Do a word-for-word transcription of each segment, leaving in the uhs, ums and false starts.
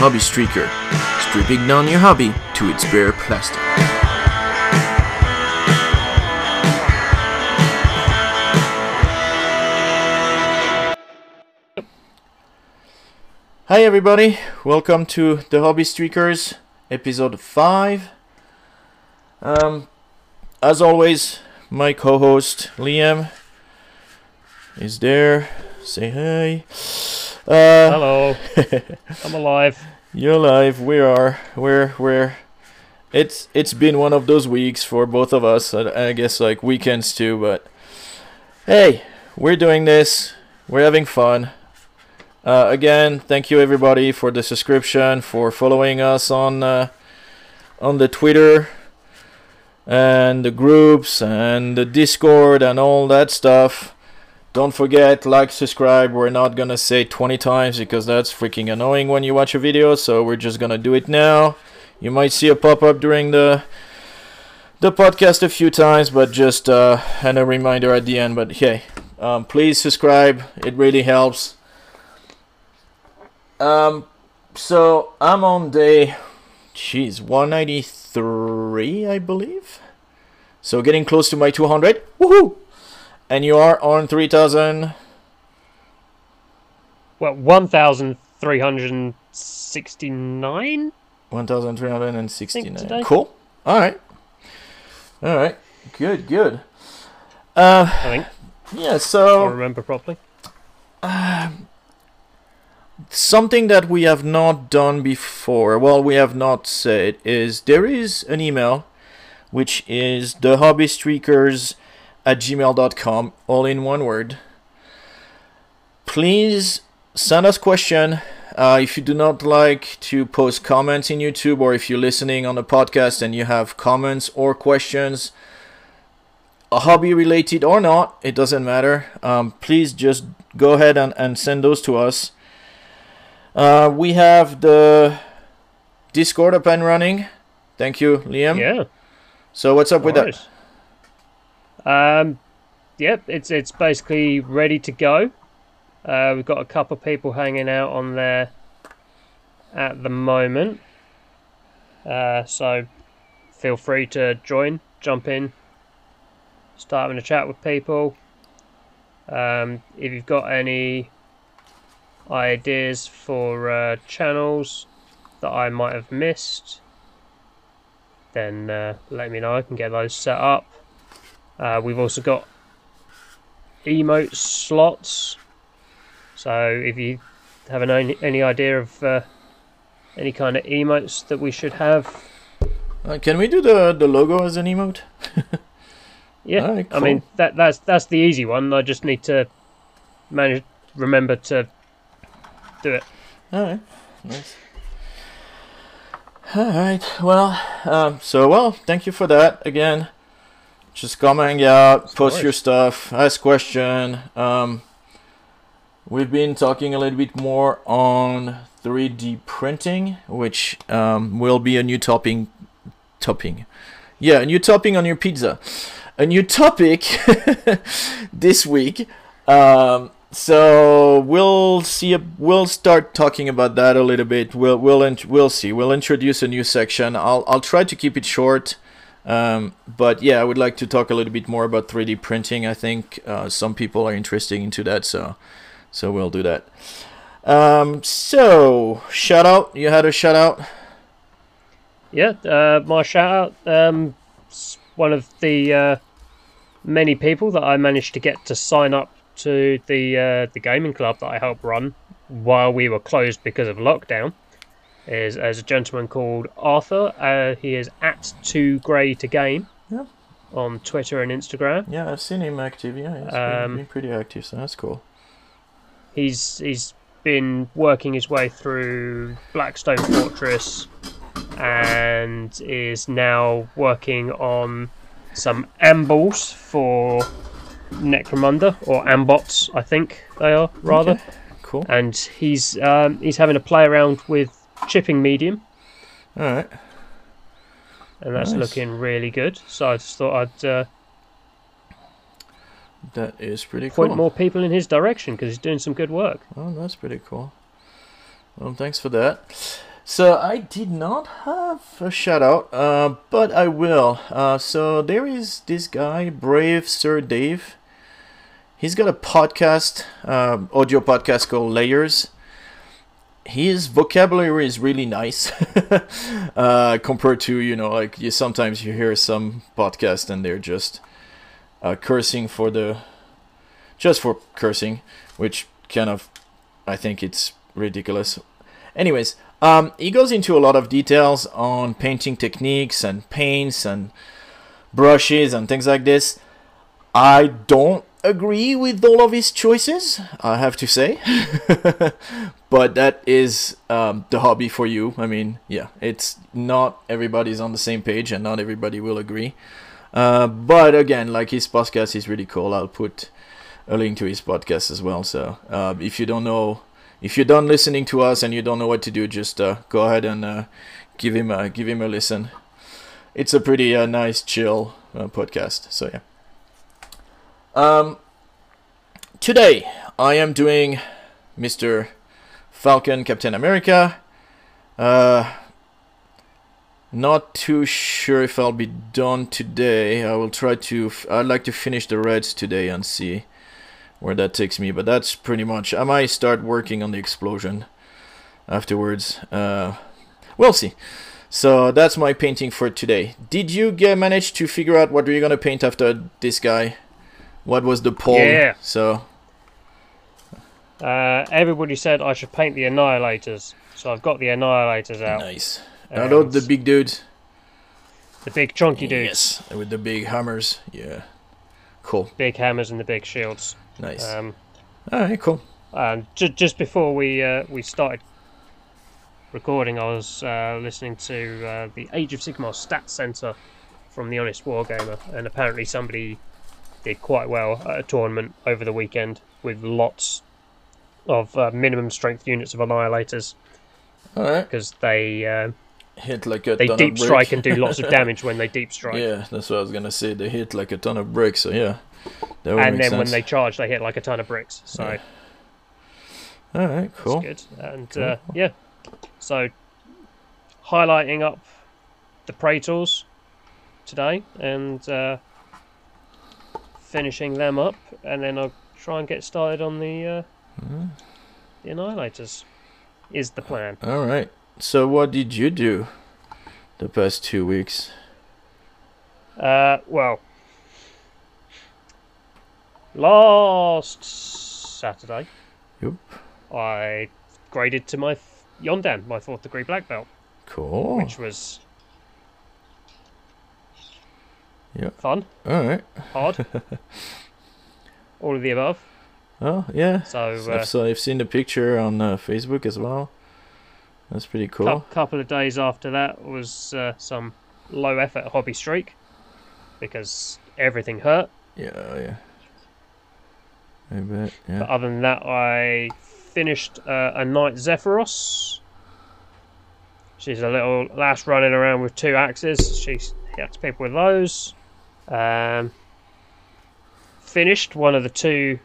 Hobby Streaker, stripping down your hobby to its bare plastic. Hi everybody, welcome to the Hobby Streakers, episode five. Um, as always, my co-host Liam is there. Say hi. Uh, Hello. I'm alive. You're alive. We are. We're. We're. It's. It's been one of those weeks for both of us. I, I guess like weekends too. But hey, we're doing this. We're having fun. Uh, again, thank you everybody for the subscription, for following us on uh, on the Twitter and the groups and the Discord and all that stuff. Don't forget, like, subscribe. We're not gonna say twenty times because that's freaking annoying when you watch a video, so we're just gonna do it now. You might see a pop-up during the the podcast a few times, but just uh, and a reminder at the end. But hey, um, please subscribe, it really helps. Um, so I'm on day, jeez, one ninety-three, I believe. So getting close to my two hundred. Woohoo! And you are on three thousand... Well, one thousand three hundred sixty-nine? one thousand three hundred sixty-nine. Cool. Alright. Alright. Good, good. Uh, I think. Yeah, so... If I remember properly. Uh, something that we have not done before, well, we have not said, is there is an email, which is the hobby streakers at gmail dot com, all in one word. Please send us question. Uh, if you do not like to post comments in YouTube, or if you're listening on the podcast and you have comments or questions, a hobby related or not, it doesn't matter. Um, please just go ahead and, and send those to us. Uh, we have the Discord up and running. Thank you, Liam. Yeah. So what's up all with right. that? Um, yep, it's it's basically ready to go. Uh, we've got a couple of people hanging out on there at the moment. Uh, so feel free to join, jump in, start having a chat with people. Um, if you've got any ideas for uh, channels that I might have missed, then uh, let me know. I can get those set up. Uh, we've also got emote slots, so if you have an, any idea of uh, any kind of emotes that we should have. Uh, can we do the the logo as an emote? Yeah, right, cool. I mean that that's that's the easy one. I just need to manage remember to do it. All right, nice. All right, well, um, so well, thank you for that again. Just come hang out, post your stuff, ask question. Um, we've been talking a little bit more on three D printing, which um, will be a new topping, topping, yeah, a new topping on your pizza, a new topic this week. Um, so we'll see. A, we'll start talking about that a little bit. We'll we'll we'll see. We'll introduce a new section. I'll I'll try to keep it short. Um, but yeah, I would like to talk a little bit more about three D printing. I think uh, some people are interested into that, so so we'll do that. Um, so shout out, you had a shout out. Yeah, uh, my shout out. Um, one of the uh, many people that I managed to get to sign up to the uh, the gaming club that I helped run while we were closed because of lockdown. Is as a gentleman called Arthur. Uh, he is at TooGreyToGame yeah. on Twitter and Instagram. Yeah, I've seen him active. Yeah, he's um, been, been pretty active, so that's cool. He's he's been working his way through Blackstone Fortress and is now working on some ambles for Necromunda, or ambots, I think they are rather. Okay. Cool. And he's um, he's having a play around with chipping medium. All right. And that's nice. Looking really good. So I just thought I'd uh, that is pretty point cool. more people in his direction because he's doing some good work. Oh, that's pretty cool. Well, thanks for that. So I did not have a shout out, uh, but I will. Uh, so there is this guy, Brave Sir Dave. He's got a podcast, uh, audio podcast called Layers. His vocabulary is really nice uh, compared to, you know, like you sometimes you hear some podcasts and they're just uh, cursing for the, just for cursing, which kind of, I think it's ridiculous. Anyways, um, he goes into a lot of details on painting techniques and paints and brushes and things like this. I don't agree with all of his choices, I have to say. But that is um, the hobby for you. I mean, yeah, it's not everybody's on the same page and not everybody will agree. Uh, but again, like his podcast is really cool. I'll put a link to his podcast as well. So uh, if you don't know, if you're done listening to us and you don't know what to do, just uh, go ahead and uh, give him a, give him a listen. It's a pretty uh, nice, chill uh, podcast. So yeah. Um, today I am doing Mister Falcon, Captain America. Uh, not too sure if I'll be done today. I will try to, f I'd like to finish the reds today and see where that takes me, but that's pretty much, I might start working on the explosion afterwards. Uh, we'll see. So that's my painting for today. Did you get, manage to figure out what you're going to paint after this guy? What was the poll? Yeah. So uh, everybody said I should paint the Annihilators. So I've got the Annihilators out. Nice. I love the big dudes. The big chunky dudes. Yes, with the big hammers. Yeah. Cool. Big hammers and the big shields. Nice. Um, All right, cool. Um, ju just before we uh, we started recording, I was uh, listening to uh, the Age of Sigmar Stat Center from the Honest Wargamer, and apparently somebody did quite well at a tournament over the weekend with lots of uh, minimum strength units of Annihilators. All right. Because they uh, hit like a they ton deep of strike and do lots of damage when they deep strike. Yeah, that's what I was gonna say. They hit like a ton of bricks. So yeah, that would and make then sense. When they charge, they hit like a ton of bricks. So yeah. All right, cool. That's good. And cool. Uh, yeah, so highlighting up the Praetors today and. Uh, Finishing them up, and then I'll try and get started on the, uh, mm. the Annihilators, is the plan. All right. So what did you do the past two weeks? Uh, well, last Saturday, yep. I graded to my Yondan, my fourth degree black belt. Cool. Which was... Yeah. Fun. All right. Hard. All of the above. Oh yeah. So, so, uh, so I've seen the picture on uh, Facebook as well. That's pretty cool. A couple of days after that was uh, some low effort hobby streak because everything hurt. Yeah, oh, yeah. I bet. Yeah. But other than that, I finished uh, a Knight Zephyros. She's a little lass running around with two axes. She's hits people with those. Um, finished one of the two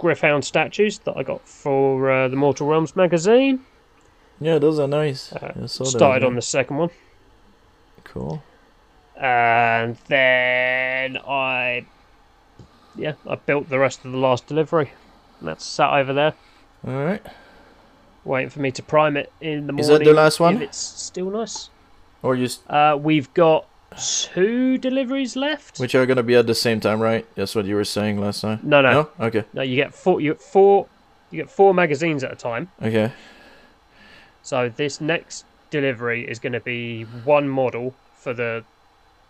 Griffhound statues that I got for uh, the Mortal Realms magazine. Yeah, those are nice. Uh, started on the second one. Cool. And then I, yeah, I built the rest of the last delivery. And that's sat over there. All right. Waiting for me to prime it in the morning. Is that the last one? If it's still nice. Or you? Uh, we've got two deliveries left, which are going to be at the same time, right? That's what you were saying last time. No, no, no? Okay. No, you get four. You get four. You get four magazines at a time. Okay. So this next delivery is going to be one model for the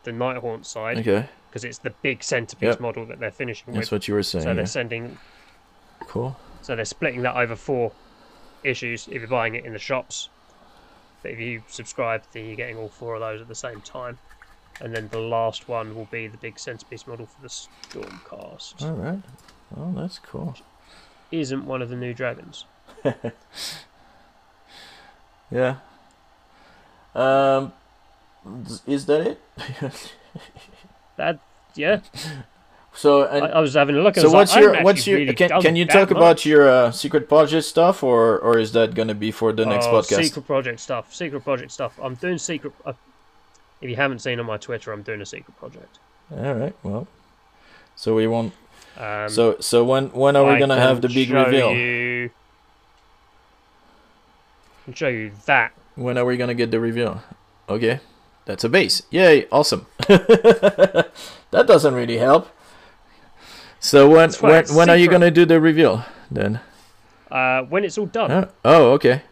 the Nighthaunt side. Okay. Because it's the big centerpiece yep. model that they're finishing That's with. That's what you were saying. So yeah. they're sending. Cool. So they're splitting that over four issues. If you're buying it in the shops, but if you subscribe, then you're getting all four of those at the same time. And then the last one will be the big centerpiece model for the Stormcast. All right. Oh, that's cool. Isn't one of the new dragons? Yeah. Um, is that it? that yeah. So and I, I was having a look. And so was what's like, your I'm what's your really can can you talk much. about your uh, secret project stuff, or or is that going to be for the next oh, podcast? Secret project stuff. Secret project stuff. I'm doing secret. Uh, if you haven't seen on my Twitter, I'm doing a secret project. All right. Well, so we won't. Um, so so when when are I we gonna have the big show reveal? You, I can show you that. When are we gonna get the reveal? Okay, that's a base. Yay! Awesome. That doesn't really help. So when when, when are you gonna do the reveal then? Uh, when it's all done. Oh, oh, okay.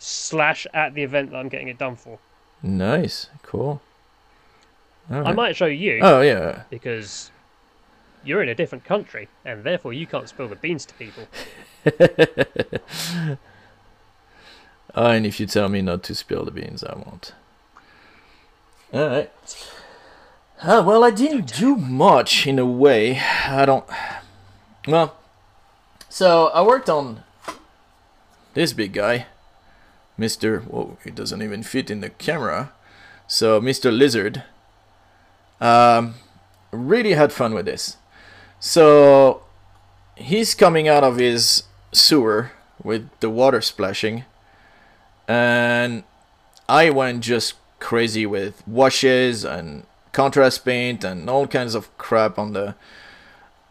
Slash at the event that I'm getting it done for. Nice, cool. All right. I might show you. Oh yeah. Because you're in a different country, and therefore you can't spill the beans to people. Oh, and if you tell me not to spill the beans, I won't. All right. Uh, well, I didn't do much, in a way. I don't... Well, so I worked on this big guy. Mister... Whoa, it doesn't even fit in the camera. So, Mister Lizard. Um, really had fun with this. So he's coming out of his sewer with the water splashing, and I went just crazy with washes and contrast paint and all kinds of crap on the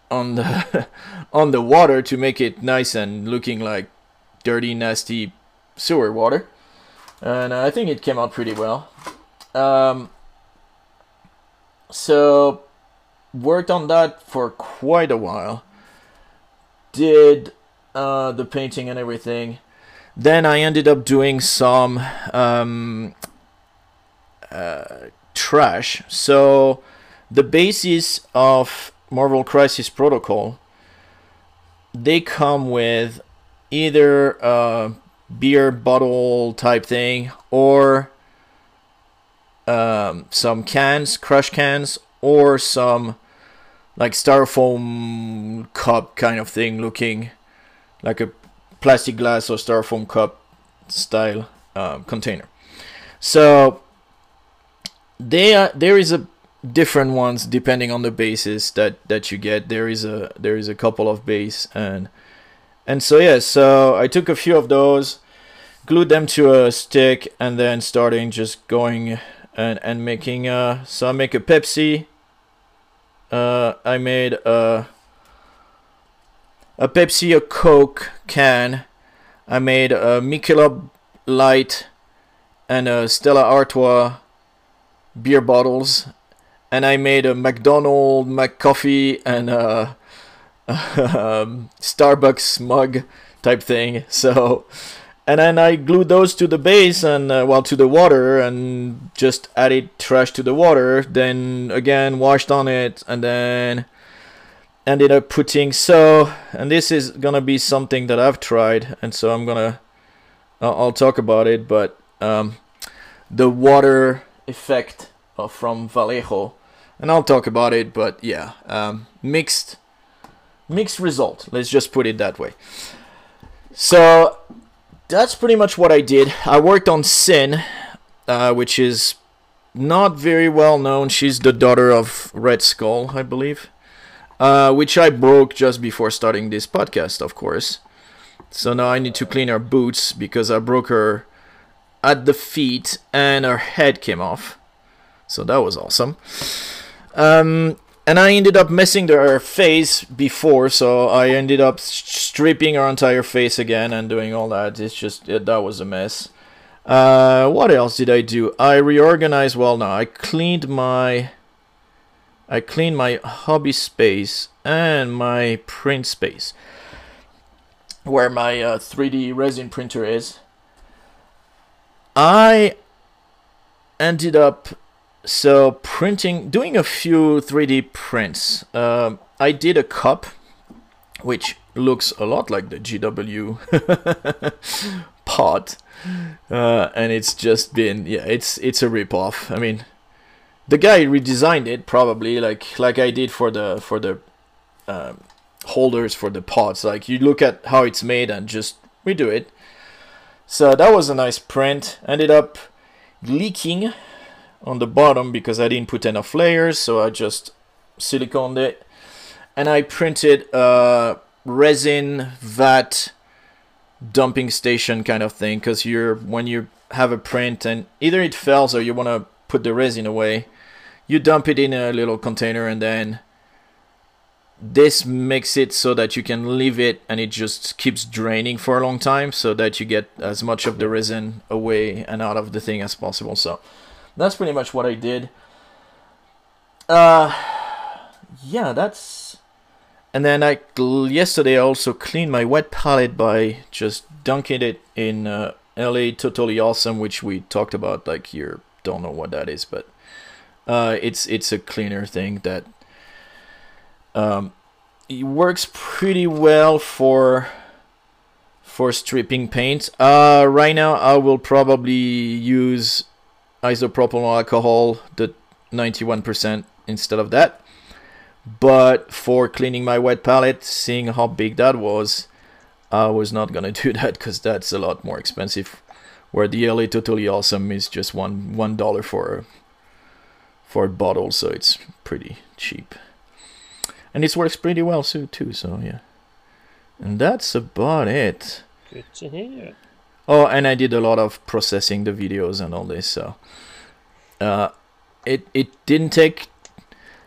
on the on the water to make it nice and looking like dirty, nasty sewer water. And I think it came out pretty well. Um, so worked on that for quite a while, did uh, the painting and everything. Then I ended up doing some um, uh, trash. So the basis of Marvel Crisis Protocol, they come with either a beer bottle type thing or um, some cans, crush cans, or some like styrofoam cup kind of thing, looking like a plastic glass or styrofoam cup style um, container. So they are, there is a different ones depending on the bases that that you get. There is a there is a couple of base, and and so yeah. So I took a few of those, glued them to a stick, and then starting just going. And, and making uh so I make a Pepsi. Uh, I made a a Pepsi, a Coke can. I made a Michelob Light and a Stella Artois beer bottles, and I made a McDonald's McCoffee and a, a Starbucks mug type thing. So. And then I glued those to the base and uh, well, to the water, and just added trash to the water. Then again washed on it, and then ended up putting so. And this is gonna be something that I've tried, and so I'm gonna uh, I'll talk about it. But um, the water effect of, from Vallejo, and I'll talk about it. But yeah, um, mixed mixed result. Let's just put it that way. So. That's pretty much what I did. I worked on Sin, uh, which is not very well known. She's the daughter of Red Skull, I believe, uh, which I broke just before starting this podcast, of course. So now I need to clean her boots because I broke her at the feet and her head came off. So that was awesome. Um, and I ended up messing her face before, so I ended up stripping her entire face again and doing all that. It's just, it, that was a mess. Uh, what else did I do? I reorganized, well, no, I cleaned my, I cleaned my hobby space and my print space, where my uh, three D resin printer is. I ended up, so printing, doing a few three D prints. Uh, I did a cup, which looks a lot like the G W pot, uh, and it's just been, yeah, it's it's a ripoff. I mean, the guy redesigned it probably like like I did for the for the uh, holders for the pots. Like you look at how it's made and just redo it. So that was a nice print. Ended up leaking on the bottom because I didn't put enough layers, so I just siliconed it. and I printed a resin vat dumping station kind of thing, because you're when you have a print and either it fails or you want to put the resin away, you dump it in a little container, and then this makes it so that you can leave it and it just keeps draining for a long time, so that you get as much of the resin away and out of the thing as possible. So that's pretty much what I did. Uh, yeah, that's... And then I yesterday I also cleaned my wet palette by just dunking it in uh, L A Totally Awesome, which we talked about. Like, you don't know what that is, but uh, it's it's a cleaner thing that um, it works pretty well for for stripping paint. Uh, right now I will probably use isopropyl alcohol, the ninety-one percent, instead of that. But for cleaning my wet palette, seeing how big that was, I was not gonna do that, because that's a lot more expensive, where the L A Totally Awesome is just one one dollar for for a bottle, so it's pretty cheap, and it works pretty well too. So yeah, and that's about it. Good to hear. Oh, and I did a lot of processing the videos and all this, so uh, it it didn't take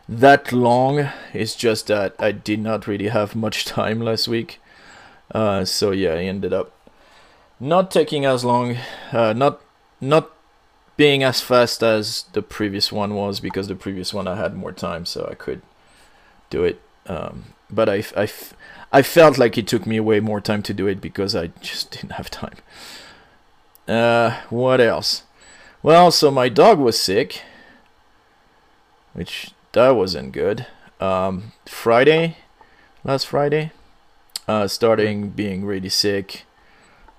that long. It's just that I did not really have much time last week, uh, so yeah, I ended up not taking as long, uh, not not being as fast as the previous one was, because the previous one I had more time, so I could do it. Um, but I, I, I felt like it took me way more time to do it, because I just didn't have time. Uh, what else? Well, so my dog was sick, which that wasn't good. Um, Friday, last Friday, uh, starting being really sick.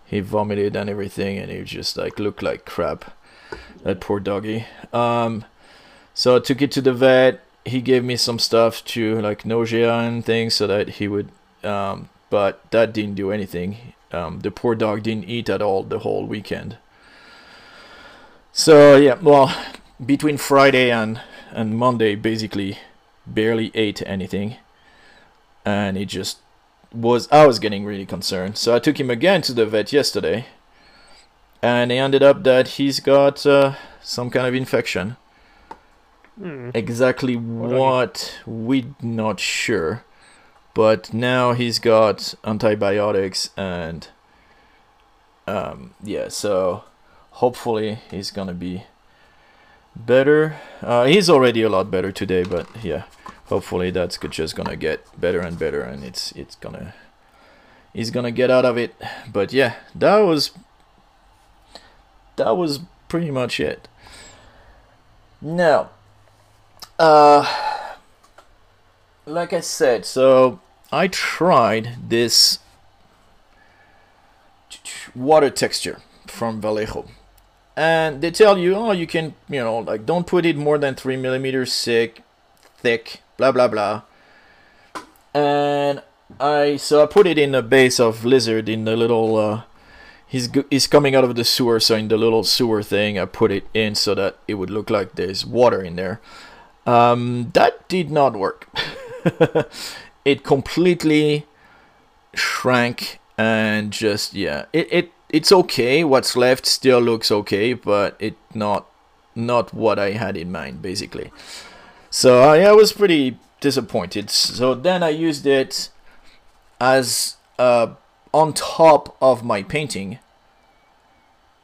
He vomited and everything, and he just like looked like crap. That poor doggy. Um, so I took it to the vet. He gave me some stuff to like nausea and things, so that he would. Um, but that didn't do anything. Um, the poor dog didn't eat at all the whole weekend. So yeah, well, between Friday and and Monday, basically, barely ate anything, and it just. was I was getting really concerned, so I took him again to the vet yesterday, and it ended up that he's got uh, some kind of infection. Mm. Exactly what, we're not sure, but now he's got antibiotics, and um, yeah, so hopefully he's gonna be better. Uh, he's already a lot better today, but yeah. Hopefully that's just gonna get better and better, and it's it's gonna he's gonna get out of it. But yeah, that was that was pretty much it. Now, uh, like I said, so I tried this water texture from Vallejo, and they tell you, oh, you can, you know, like don't put it more than three millimeters thick, thick. Blah blah blah, and I so I put it in the base of lizard in the little. Uh, he's he's coming out of the sewer, so in the little sewer thing, I put it in so that it would look like there's water in there. Um, that did not work. It completely shrank and just yeah. It it it's okay. What's left still looks okay, but it not not what I had in mind basically. So I, I was pretty disappointed. So then I used it as uh, on top of my painting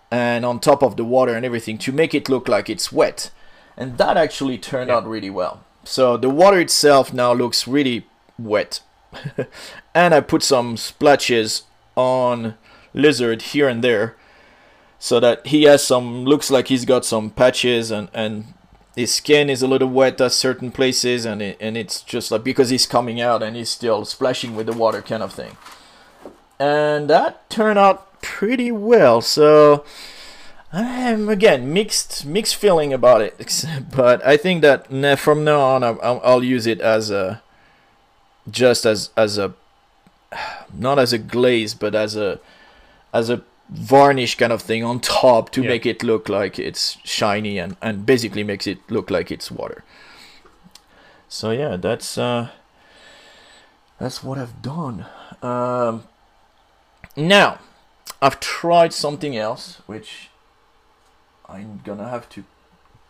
and on top of the water and everything to make it look like it's wet. And that actually turned yeah. out really well. So the water itself now looks really wet. And I put some splashes on Lizard here and there so that he has some, looks like he's got some patches and... and his skin is a little wet at certain places, and it, and it's just like because he's coming out and he's still splashing with the water kind of thing. And that turned out pretty well. So I'm again mixed mixed feeling about it, but I think that from now on I'll, I'll use it as a just as as a not as a glaze, but as a as a varnish kind of thing on top to yeah. make it look like it's shiny and and basically makes it look like it's water. So yeah, that's uh that's what I've done. Um, now, I've tried something else, which I'm gonna have to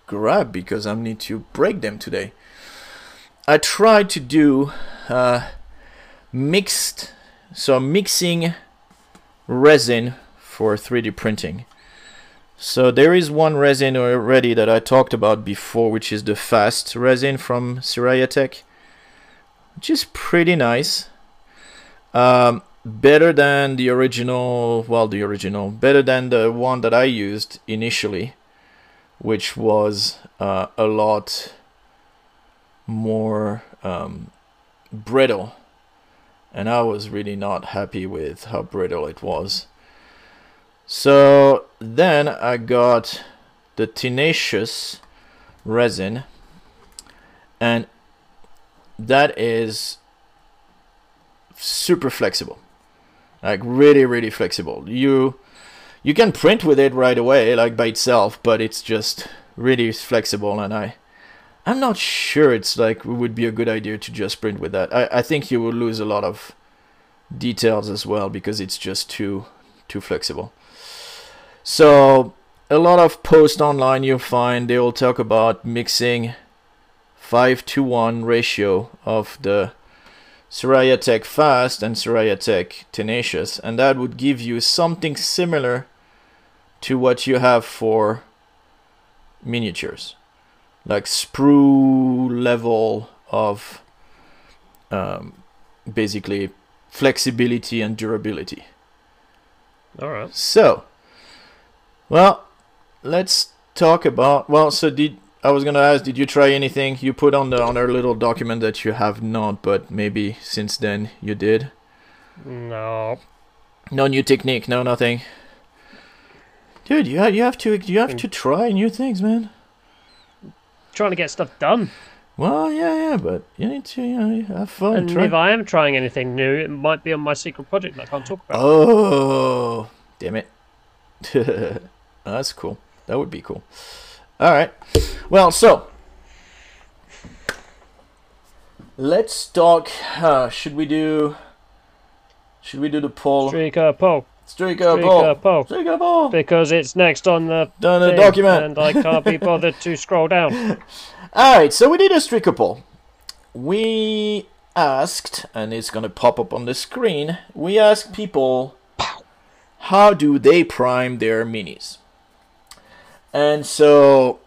grab because I need to break them today. I tried to do uh, mixed, so mixing resin for three D printing. So there is one resin already that I talked about before, which is the fast resin from Siraya Tech, which is pretty nice. Um, better than the original, well, the original, better than the one that I used initially, which was uh, a lot more um, brittle. And I was really not happy with how brittle it was. So then I got the Tenacious resin, and that is super flexible, like really, really flexible. You you can print with it right away, like by itself, but it's just really flexible. And I I'm not sure it's like it would be a good idea to just print with that. I I think you will lose a lot of details as well because it's just too too flexible. So a lot of posts online you'll find, they will talk about mixing five to one ratio of the Siraya Tech Fast and Siraya Tech Tenacious, and that would give you something similar to what you have for miniatures, like sprue level of um, basically flexibility and durability. All right. So well, let's talk about, well, so did, I was gonna ask, did you try anything? You put on the on our little document that you have not, but maybe since then you did? No. No new technique, no nothing. Dude, you have, you have to you have to try new things, man. Trying to get stuff done. Well, yeah, yeah, but you need to, you know, have fun. And try. If I am trying anything new, it might be on my secret project that I can't talk about. Oh, damn it. That's cool. That would be cool. All right. Well, so let's talk. Uh, should we do? Should we do the poll? Streaker poll. Streaker poll. poll. Streaker poll. Because it's next on the, on the document, and I can't be bothered to scroll down. All right. So we did a streaker poll. We asked, and it's gonna pop up on the screen. We asked people, how do they prime their minis? And so,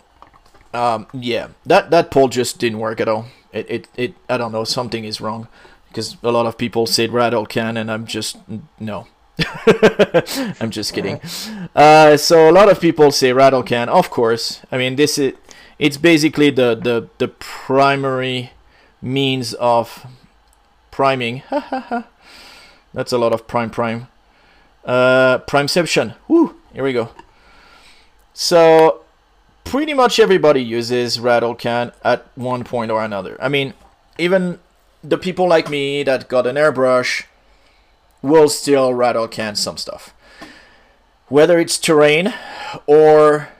um, yeah, that, that poll just didn't work at all. It, it, it, I don't know, something is wrong, because a lot of people said rattle can, and I'm just, no. I'm just kidding. Uh, so a lot of people say rattle can, of course. I mean, this is, it's basically the, the, the primary means of priming. That's a lot of prime prime. Uh, Primeception. Woo! Here we go. So, pretty much everybody uses rattle can at one point or another. I mean, even the people like me that got an airbrush will still rattle can some stuff. Whether it's terrain or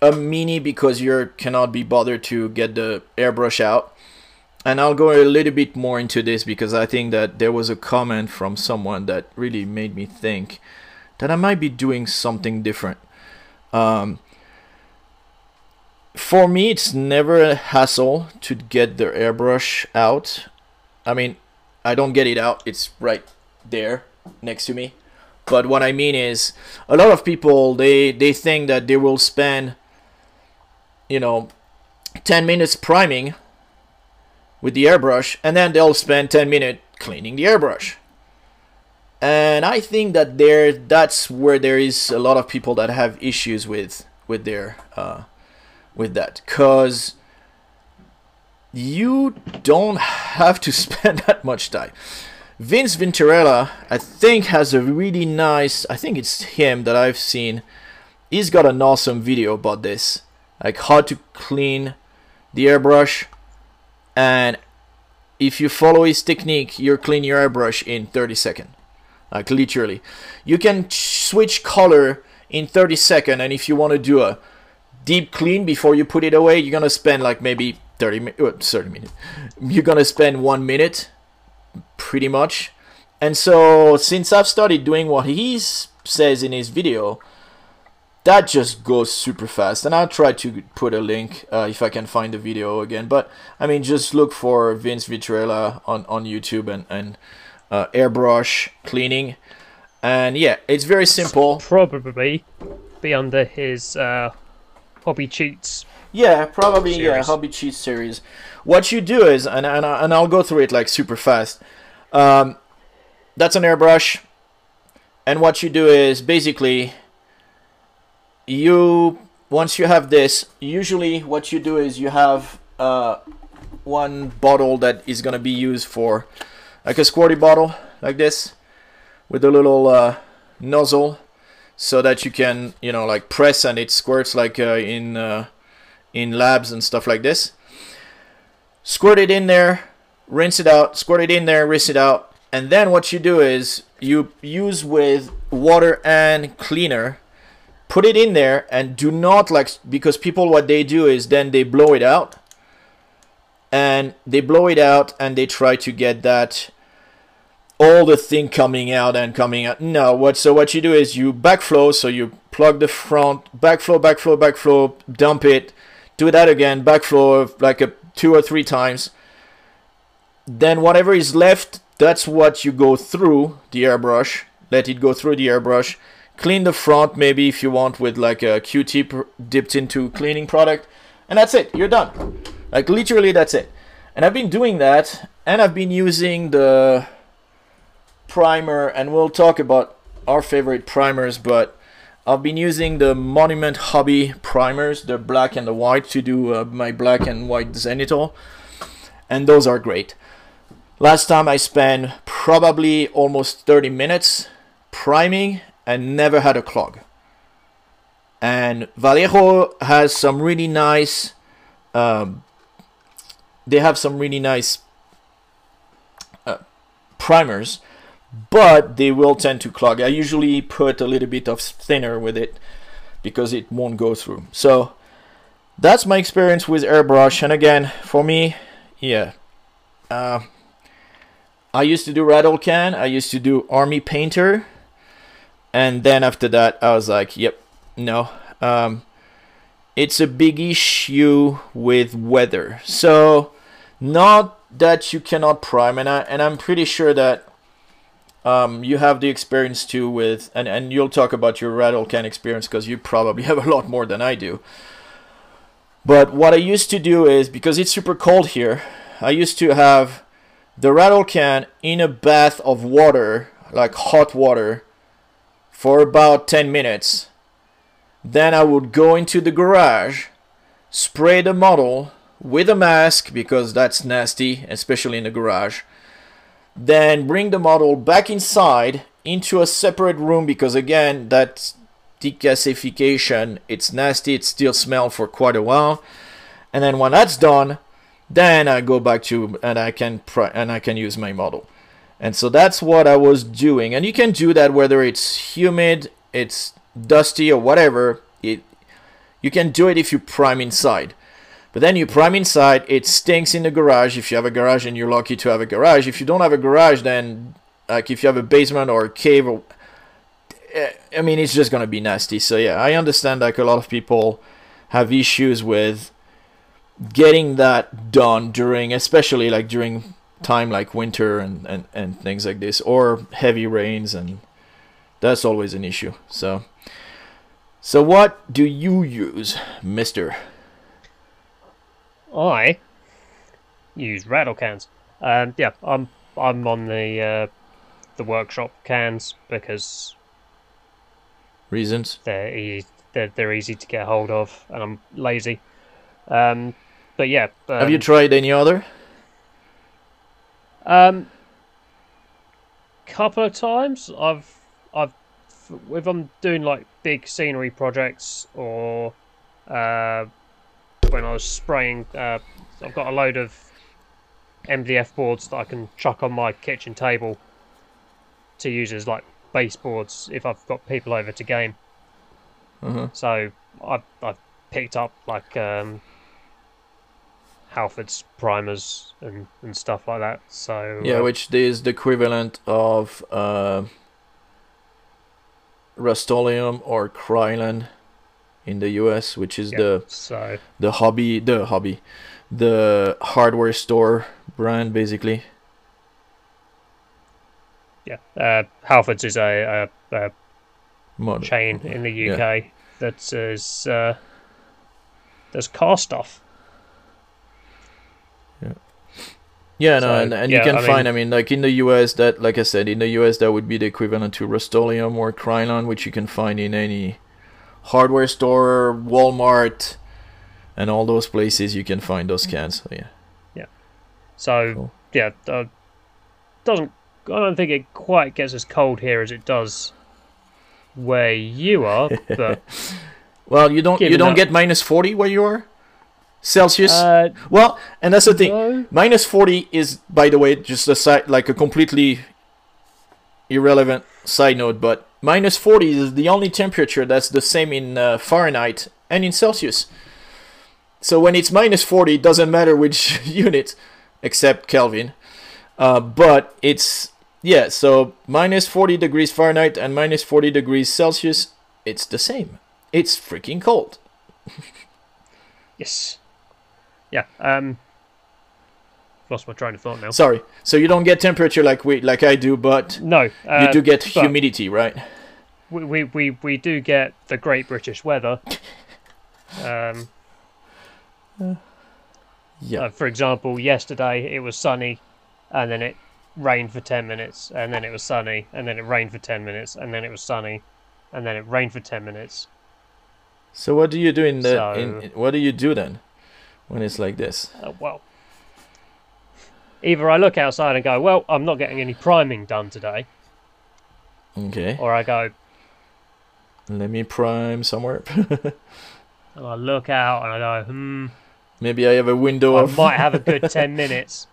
a mini because you cannot be bothered to get the airbrush out. And I'll go a little bit more into this because I think that there was a comment from someone that really made me think that I might be doing something different. Um, for me, it's never a hassle to get the airbrush out. I mean, I don't get it out. It's right there next to me. But what I mean is, a lot of people, they, they think that they will spend, you know, ten minutes priming with the airbrush, and then they'll spend ten minutes cleaning the airbrush. And I think that there, that's where there is a lot of people that have issues with with their uh, with that, because you don't have to spend that much time. Vince Venturella, I think, has a really nice, I think it's him that I've seen. He's got an awesome video about this, like how to clean the airbrush. And if you follow his technique, you'll clean your airbrush in thirty seconds. Like literally. You can switch color in thirty seconds, and if you want to do a deep clean before you put it away, you're going to spend like maybe thirty minutes. You're going to spend one minute pretty much. And so since I've started doing what he says in his video, that just goes super fast. And I'll try to put a link uh, if I can find the video again. But I mean, just look for Vince Venturella on, on YouTube and, and uh, airbrush cleaning. And yeah, it's very simple. Probably be under his uh, hobby cheats. Yeah, probably series. Yeah, hobby cheats series. What you do is, and, and, and I'll go through it like super fast. Um, that's an airbrush. And what you do is basically... You once you have this, usually what you do is you have uh, one bottle that is going to be used for, like a squirty bottle like this with a little uh, nozzle, so that you can, you know, like press and it squirts like uh, in uh, in labs and stuff like this. Squirt it in there, rinse it out, squirt it in there, rinse it out. And then what you do is you use with water and cleaner. Put it in there and do not like, because people, what they do is then they blow it out and they blow it out and they try to get that, all the thing coming out and coming out. No, what, so what you do is you backflow. So you plug the front, backflow, backflow, backflow, dump it, do that again, backflow like a two or three times. Then whatever is left, that's what you go through the airbrush, let it go through the airbrush. Clean the front, maybe if you want, with like a Q-tip dipped into cleaning product, and that's it. You're done. Like literally, that's it. And I've been doing that, and I've been using the primer, and we'll talk about our favorite primers. But I've been using the Monument Hobby primers, the black and the white, to do uh, my black and white zenithal, and those are great. Last time I spent probably almost thirty minutes priming. And never had a clog. And Vallejo has some really nice um, they have some really nice uh, primers, but they will tend to clog. I usually put a little bit of thinner with it because it won't go through. So that's my experience with airbrush. And again, for me, yeah, uh, I used to do Rattle Can, I used to do Army Painter. And then after that, I was like, yep, no. Um, it's a big issue with weather. So, not that you cannot prime. And, I, and I'm pretty sure that um, you have the experience too with... And, and you'll talk about your Rattle Can experience because you probably have a lot more than I do. But what I used to do is, because it's super cold here, I used to have the Rattle Can in a bath of water, like hot water, for about ten minutes. Then I would go into the garage, spray the model with a mask because that's nasty, especially in the garage. Then bring the model back inside into a separate room because again, that degassification, it's nasty, it still smells for quite a while. And then when that's done, then I go back to and I can pr and I can use my model. And so that's what I was doing. And you can do that whether it's humid, it's dusty or whatever. It, you can do it if you prime inside. But then you prime inside, it stinks in the garage if you have a garage and you're lucky to have a garage. If you don't have a garage, then like if you have a basement or a cave, or, I mean, it's just going to be nasty. So yeah, I understand like a lot of people have issues with getting that done during, especially like during... time like winter and, and and things like this, or heavy rains, and that's always an issue. So so what do you use, mister? I use rattle cans. Um yeah, I'm I'm on the uh the workshop cans because reasons. They're easy, they're, they're easy to get hold of and I'm lazy. Um but yeah, um, have you tried any other? Um, couple of times I've I've if I'm doing like big scenery projects or uh, when I was spraying, uh, I've got a load of M D F boards that I can chuck on my kitchen table to use as like baseboards if I've got people over to game. Mm-hmm. So I've I've picked up like um, outfits, primers, and, and stuff like that. So yeah, uh, which is the equivalent of uh, Rust-Oleum or Krylon in the U S, which is yeah, the so. the hobby the hobby the hardware store brand basically. Yeah, uh, Halfords is a, a, a Modern. chain in the U K yeah. that is uh, that's car stuff. Yeah, yeah, so, no, and, and yeah, you can I find. Mean, I mean, like in the U S, that like I said, in the U S, that would be the equivalent to Rust-Oleum or Krylon, which you can find in any hardware store, Walmart, and all those places. You can find those cans. So, yeah, yeah. So cool. yeah, uh, doesn't. I don't think it quite gets as cold here as it does where you are, but well, you don't you don't up. get minus forty where you are Celsius. Uh, well, and that's the thing. No. Minus forty is, by the way, just a side, like a completely irrelevant side note. But minus forty is the only temperature that's the same in uh, Fahrenheit and in Celsius. So when it's minus forty, it doesn't matter which unit, except Kelvin. Uh, but it's, yeah, so minus forty degrees Fahrenheit and minus forty degrees Celsius, it's the same. It's freaking cold. Yes. Yeah. Um, lost my train of thought now. Sorry. So you don't get temperature like we, like I do, but no, uh, you do get humidity, right? We, we, we, we do get the Great British weather. um, yeah. Uh, for example, yesterday it was sunny. And then it rained for ten minutes, and then it was sunny, and then it rained for ten minutes, and then it was sunny, and then it rained for ten minutes. So what do you do in the? So, in, in, what do you do then, when it's like this? Uh, well, either I look outside and go, "Well, I'm not getting any priming done today." Okay. Or I go, "Let me prime somewhere." And I look out and I go, "Hmm." Maybe I have a window. I of... might have a good ten minutes.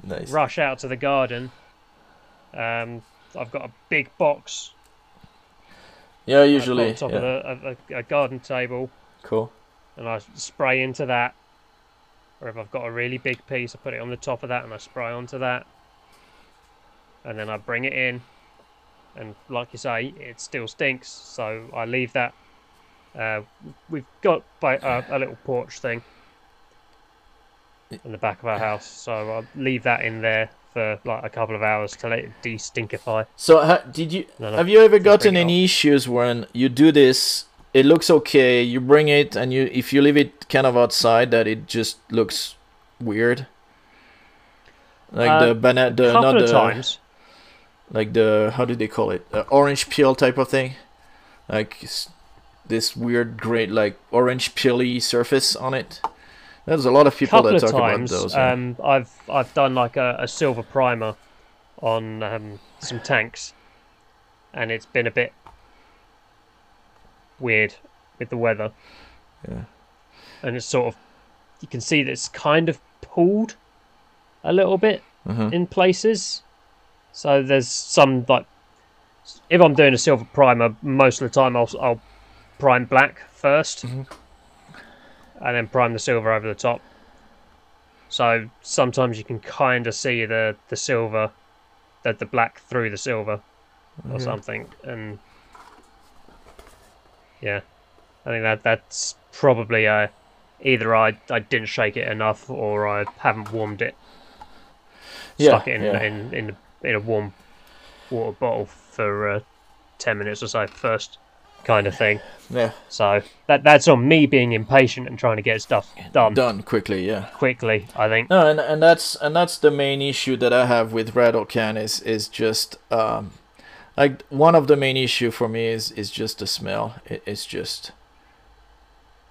Nice. Rush out to the garden. Um, I've got a big box. Yeah, usually. On top yeah. of a, a, a garden table. Cool. And I spray into that. Or if I've got a really big piece, I put it on the top of that and I spray onto that. And then I bring it in. And like you say, it still stinks. So I leave that. Uh, we've got by, uh, a little porch thing in the back of our house, so I'll leave that in there for like a couple of hours to let it de-stinkify. So uh, did you no, no, have you ever gotten any issues when you do this, it looks okay, you bring it, and you if you leave it kind of outside, that it just looks weird, like uh, the banana, the, not the times. like the, how do they call it, uh, orange peel type of thing, like this weird gray, like orange peely surface on it? There's a lot of people that talk times, about those. Yeah. Um, I've I've done like a, a silver primer on um, some tanks, and it's been a bit weird with the weather. Yeah, and it's sort of, you can see that it's kind of pulled a little bit uh-huh. in places. So there's some, like, if I'm doing a silver primer, most of the time I'll I'll prime black first. Mm-hmm. And then prime the silver over the top. So sometimes you can kind of see the, the silver, that the black through the silver, or mm-hmm. something. And yeah, I think that that's probably a, either I I didn't shake it enough, or I haven't warmed it. Yeah, stuck it in yeah. in in, in a warm water bottle for uh, ten minutes or so first. Kind of thing. Yeah. So that that's on me being impatient and trying to get stuff done. Done quickly, yeah. Quickly, I think. No, and and that's and that's the main issue that I have with Rattlecan is is just um, like one of the main issue for me is is just the smell. It, it's just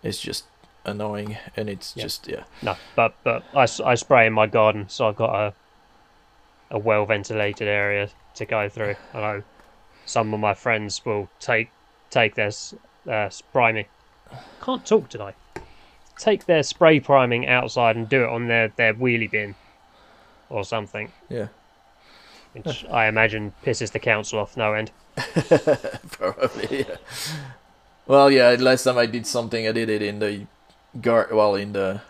it's just annoying, and it's yeah. just yeah. No, but but I, I spray in my garden, so I've got a a well ventilated area to go through. I know some of my friends will take. Take their uh, priming. Can't talk today. Take their spray priming outside and do it on their, their wheelie bin, or something. Yeah. Which I imagine pisses the council off no end. Probably. Yeah. Well, yeah. Last time I did something, I did it in the gar. Well, in the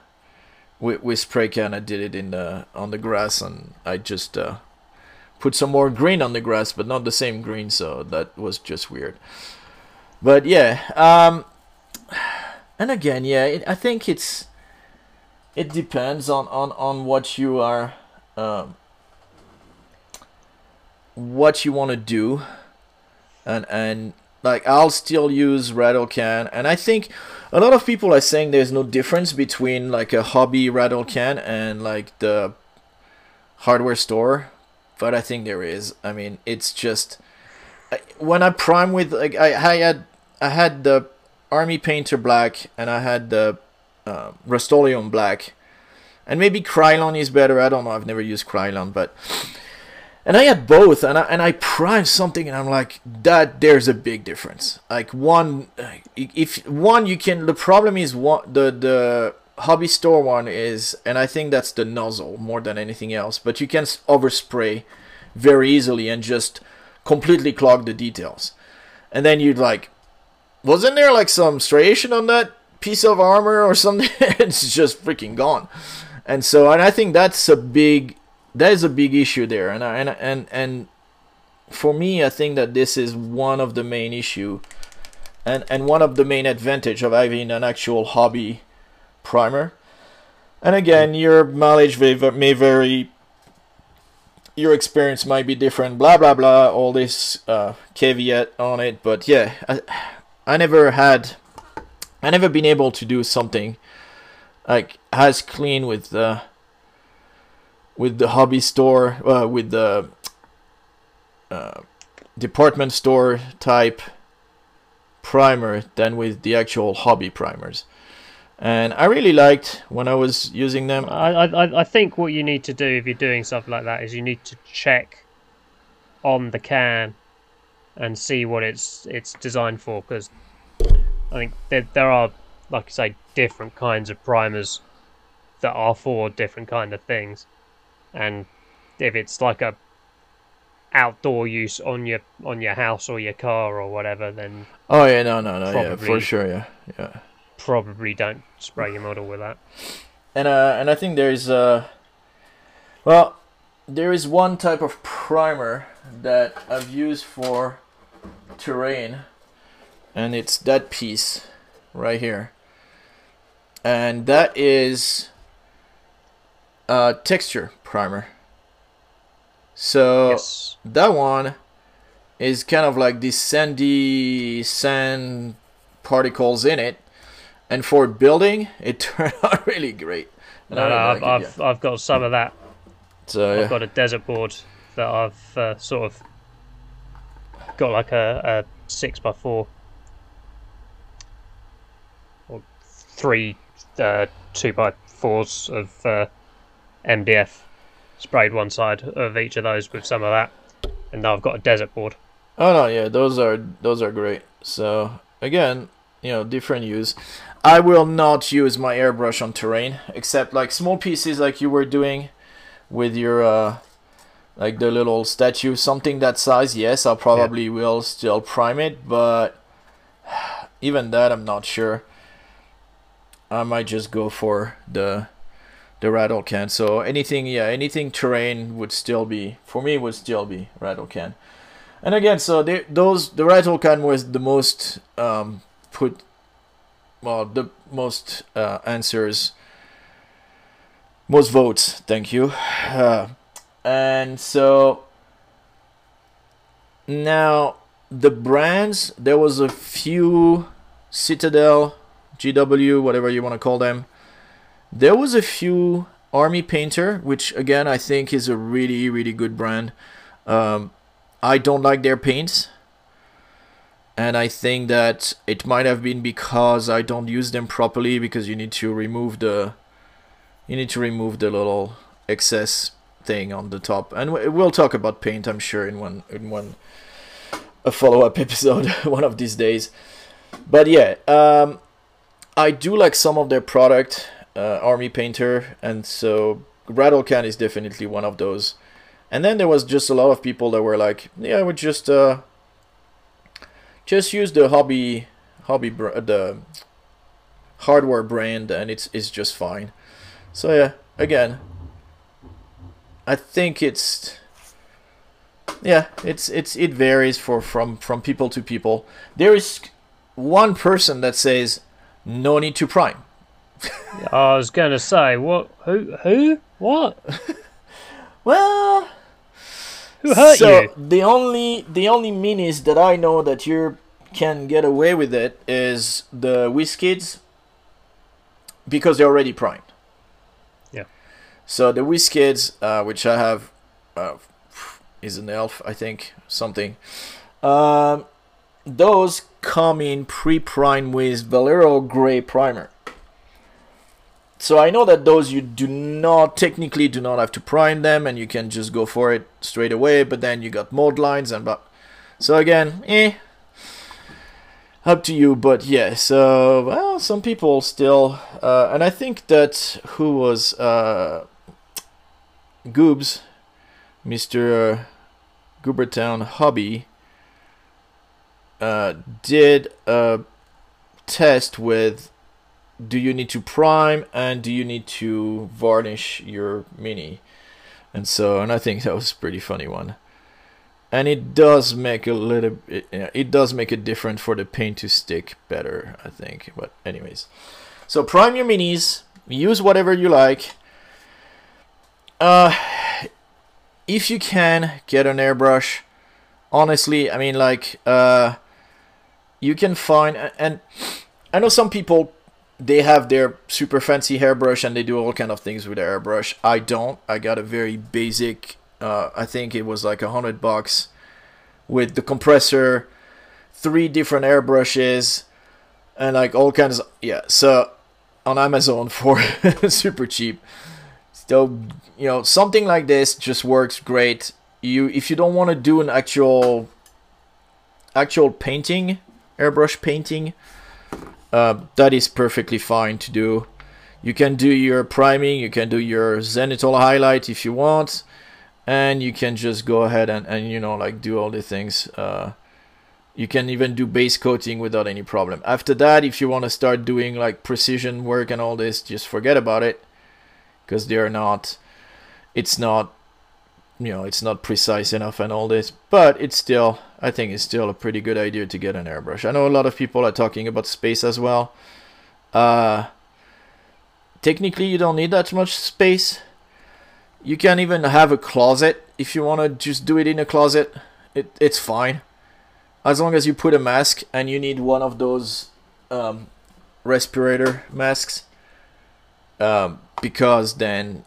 with, with spray can, I did it in the, on the grass, and I just uh, put some more green on the grass, but not the same green, so that was just weird. But yeah, um, and again, yeah, it, I think it's it depends on on on what you are, um, what you want to do, and and. Like, I'll still use rattle can, and I think a lot of people are saying there's no difference between like a hobby rattle can and like the hardware store, but I think there is. I mean, it's just when I prime with like I, I had I had the Army Painter black and I had the uh, Rust-Oleum black, and maybe Krylon is better. I don't know. I've never used Krylon, but. And I had both, and I, and I primed something, and I'm like, that there's a big difference. Like one, if one you can, the problem is one, the the hobby store one is, and I think that's the nozzle more than anything else. But you can overspray very easily and just completely clog the details. And then you'd like, wasn't there like some striation on that piece of armor or something? It's just freaking gone. And so, and I think that's a big. That is a big issue there, and and and and for me, I think that this is one of the main issue, and and one of the main advantage of having an actual hobby primer. And again, your mileage may vary, your experience might be different, blah blah blah, all this uh, caveat on it. But yeah, I, I never had, I never been able to do something like as clean with. Uh, with the hobby store, uh, with the uh, department store type primer than with the actual hobby primers. And I really liked when I was using them. I, I, I think what you need to do if you're doing stuff like that is you need to check on the can and see what it's it's designed for, because I think there, there are, like I say, different kinds of primers that are for different kind of things. And if it's like a outdoor use on your on your house or your car or whatever, then oh yeah, no, no, no, probably, yeah, for sure, yeah, yeah. Probably don't spray your model with that. And uh, and I think there is uh, well, there is one type of primer that I've used for terrain, and it's that piece right here, and that is. Uh, texture primer. So yes. That one is kind of like these sandy sand particles in it, and for building, it turned out really great. And no, no, I've like I've, I've got some of that. So I've yeah. got a desert board that I've uh, sort of got like a, a six by four or three uh, two by fours of. Uh, M D F sprayed one side of each of those with some of that, and now I've got a desert board. Oh no, yeah, those are those are great. So again, you know, different use. I will not use my airbrush on terrain except like small pieces like you were doing with your uh, like the little statue, something that size. Yes, I probably yeah. will still prime it, but even that, I'm not sure. I might just go for the. The rattle can. So anything, yeah, anything terrain would still be for me. Would still be rattle can. And again, so they, those the rattle can was the most um, put, well, the most uh, answers, most votes. Thank you. Uh, and so now the brands. There was a few Citadel, G W, whatever you want to call them. There was a few Army Painter, which again I think is a really, really good brand. Um, I don't like their paints, and I think that it might have been because I don't use them properly. Because you need to remove the, you need to remove the little excess thing on the top, and we'll talk about paint, I'm sure, in one in one a follow-up episode one of these days. But yeah, um, I do like some of their product. Uh, Army Painter, and so rattle can is definitely one of those. And then there was just a lot of people that were like, yeah, we just uh, just use the hobby hobby br the hardware brand, and it's it's just fine. So yeah, again, I think it's yeah, it's it's it varies for from from people to people. There is one person that says no need to prime. I was going to say what? Who? Who? What? Well, who hurt so you? So the only the only minis that I know that you can get away with it is the WizKids, because they're already primed. Yeah. So the WizKids, uh, which I have, uh, is an elf, I think, something. Um, those come in pre-primed with Vallejo Gray primer. So I know that those you do not, technically do not have to prime them, and you can just go for it straight away, but then you got mold lines and but. So again, eh, up to you, but yeah, so, well, some people still, uh, and I think that who was, uh, Goobs, Mister Goobertown Hobby, uh, did a test with, do you need to prime and do you need to varnish your mini? And so, and I think that was a pretty funny one. And it does make a little, it, it does make it different for the paint to stick better, I think. But anyways, so prime your minis, use whatever you like. Uh, if you can, get an airbrush. Honestly, I mean, like, uh, you can find, and I know some people, they have their super fancy hairbrush and they do all kind of things with their airbrush. I don't. I got a very basic, uh, I think it was like a hundred bucks with the compressor, three different airbrushes, and like all kinds of, yeah, so on Amazon for super cheap. So, you know, something like this just works great. You, if you don't want to do an actual, actual painting, airbrush painting, Uh, that is perfectly fine to do. You can do your priming, you can do your zenithal highlight if you want, and you can just go ahead and, and you know, like, do all the things. Uh, you can even do base coating without any problem. After that, if you want to start doing like precision work and all this, just forget about it, because they're not, it's not, you know, it's not precise enough and all this, but it's still, I think it's still a pretty good idea to get an airbrush. I know a lot of people are talking about space as well. Uh, technically, you don't need that much space. You can even have a closet if you want to just do it in a closet. It, it's fine. As long as you put a mask and you need one of those um, respirator masks, um, because then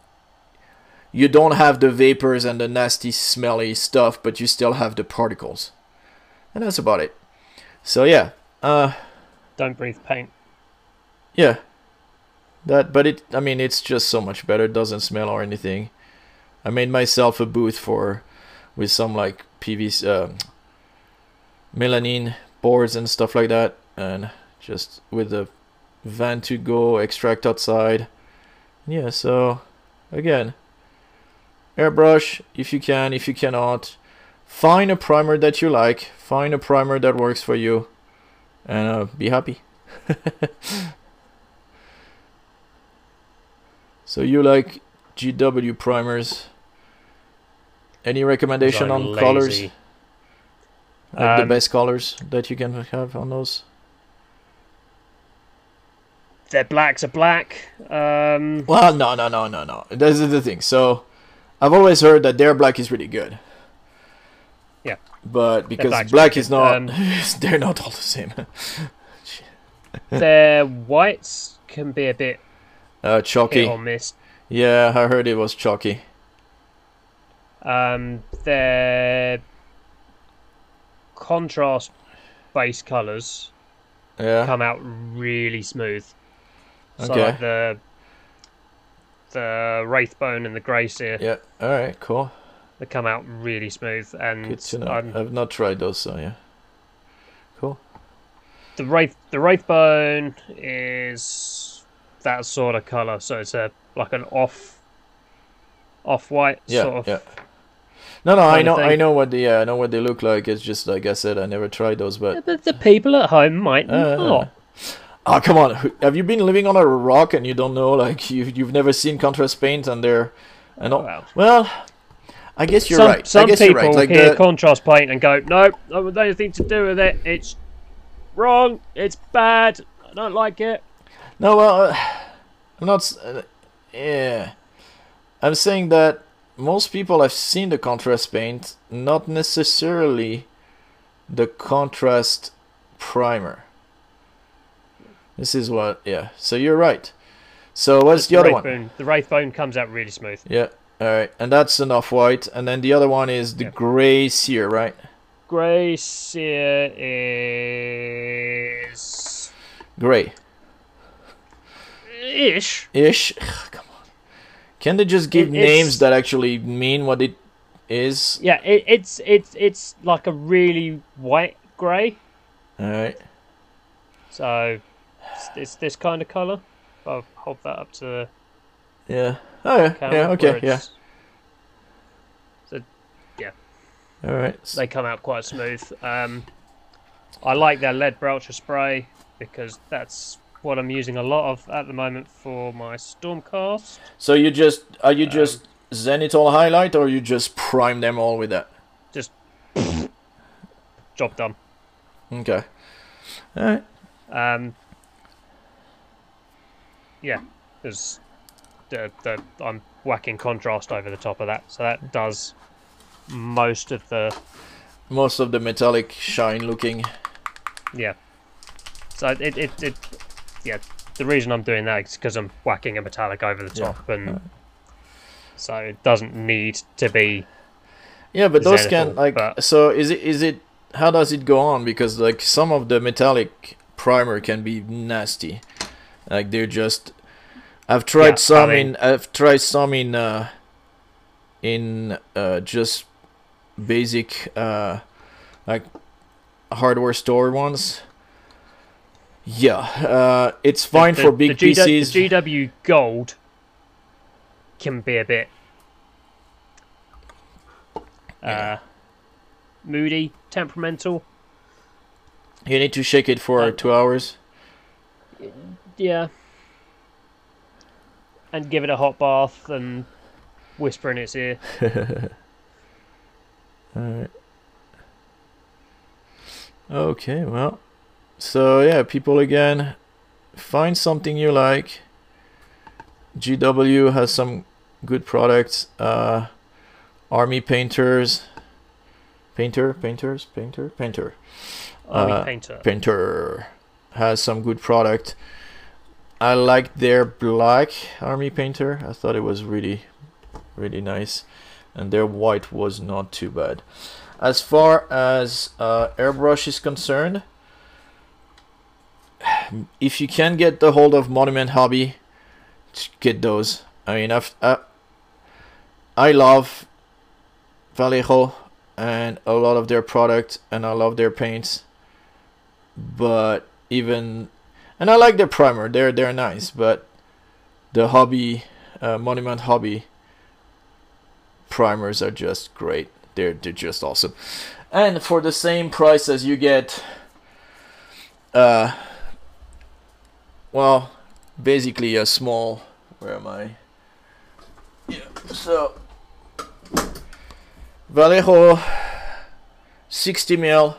you don't have the vapors and the nasty smelly stuff, but you still have the particles. And that's about it. So yeah. Uh, don't breathe paint. Yeah. That, but it, I mean, it's just so much better. It doesn't smell or anything. I made myself a booth for, with some like P V C, um, melanin boards and stuff like that. And just with the van to go extract outside. Yeah, so again, airbrush if you can. If you cannot, find a primer that you like, find a primer that works for you, and uh, be happy. So you like G W primers? Any recommendation on lazy colors, like um, the best colors that you can have on those? Their blacks are black. Um... well, no no no no no this is the thing. So I've always heard that their black is really good. Yeah. But because black is not, um, they're not all the same. Their whites can be a bit uh, chalky. Hit or miss. Yeah, I heard it was chalky. Um, their contrast base colors yeah. come out really smooth. So okay. Like the the Wraith Bone and the Grayseer. Yeah, alright, cool. They come out really smooth. And good to know. I've not tried those, so yeah. Cool. The Wraith the Wraith Bone is that sort of colour, so it's a like an off off white yeah, sort of. Yeah. No no I know I know what the yeah, I know what they look like. It's just like I said, I never tried those, but yeah, but the people at home might uh, not. Oh, come on. Have you been living on a rock and you don't know, like, you, you've never seen contrast paint and they're... And all, well, well, I guess you're some, right. Some I guess people you're right. Like hear the... contrast paint and go, no, I don't have anything to do with it. It's wrong. It's bad. I don't like it. No, well, uh, I'm not... Uh, yeah. I'm saying that most people have seen the contrast paint, not necessarily the contrast primer. This is what, yeah. So you're right. So what's the, the other one? Bone. The Wraith Bone comes out really smooth. Yeah. All right. And that's an off-white. And then the other one is the yeah. Grayseer, right? Grayseer is... Gray. Ish. Ish. Ugh, come on. Can they just give it, names that actually mean what it is? Yeah. It, it's it's it's like a really white gray. All right. So... It's, it's this kind of color. I'll hold that up to the yeah. Oh yeah. Yeah. Okay. Yeah. So, yeah. All right. They come out quite smooth. Um, I like their lead broacher spray because that's what I'm using a lot of at the moment for my Stormcast. So you just are you just um, zenithal highlight, or you just prime them all with that? Just job done. Okay. All right. Um. Yeah, because the, the, I'm whacking contrast over the top of that, so that does most of the most of the metallic shine looking. Yeah. So it it, it yeah. The reason I'm doing that is because I'm whacking a metallic over the top, yeah. and right. so it doesn't need to be. Yeah, but those can like. But... So is it is it how does it go on? Because like some of the metallic primer can be nasty. Like they're just, I've tried yeah, some I mean, in, I've tried some in, uh, in uh, just basic, uh, like hardware store ones. Yeah, uh, it's fine the, the, for big the P Cs. The G W Gold can be a bit uh, moody, temperamental. You need to shake it for um, two hours. Yeah, and give it a hot bath and whisper in its ear. All right. Okay, well, so yeah, people again, find something you like. G W has some good products. Uh, Army Painters, Painter, Painters, Painter, Painter. Army uh, Painter. Painter has some good product. I like their black Army Painter. I thought it was really, really nice. And their white was not too bad. As far as uh, airbrush is concerned, if you can get the hold of Monument Hobby, get those. I mean, I've, I, I love Vallejo and a lot of their product, and I love their paints. But even... And I like their primer, they're, they're nice, but the Hobby, uh, Monument Hobby primers are just great. They're, they're just awesome. And for the same price as you get, uh, well, basically a small, where am I? Yeah, so, Vallejo sixty mil,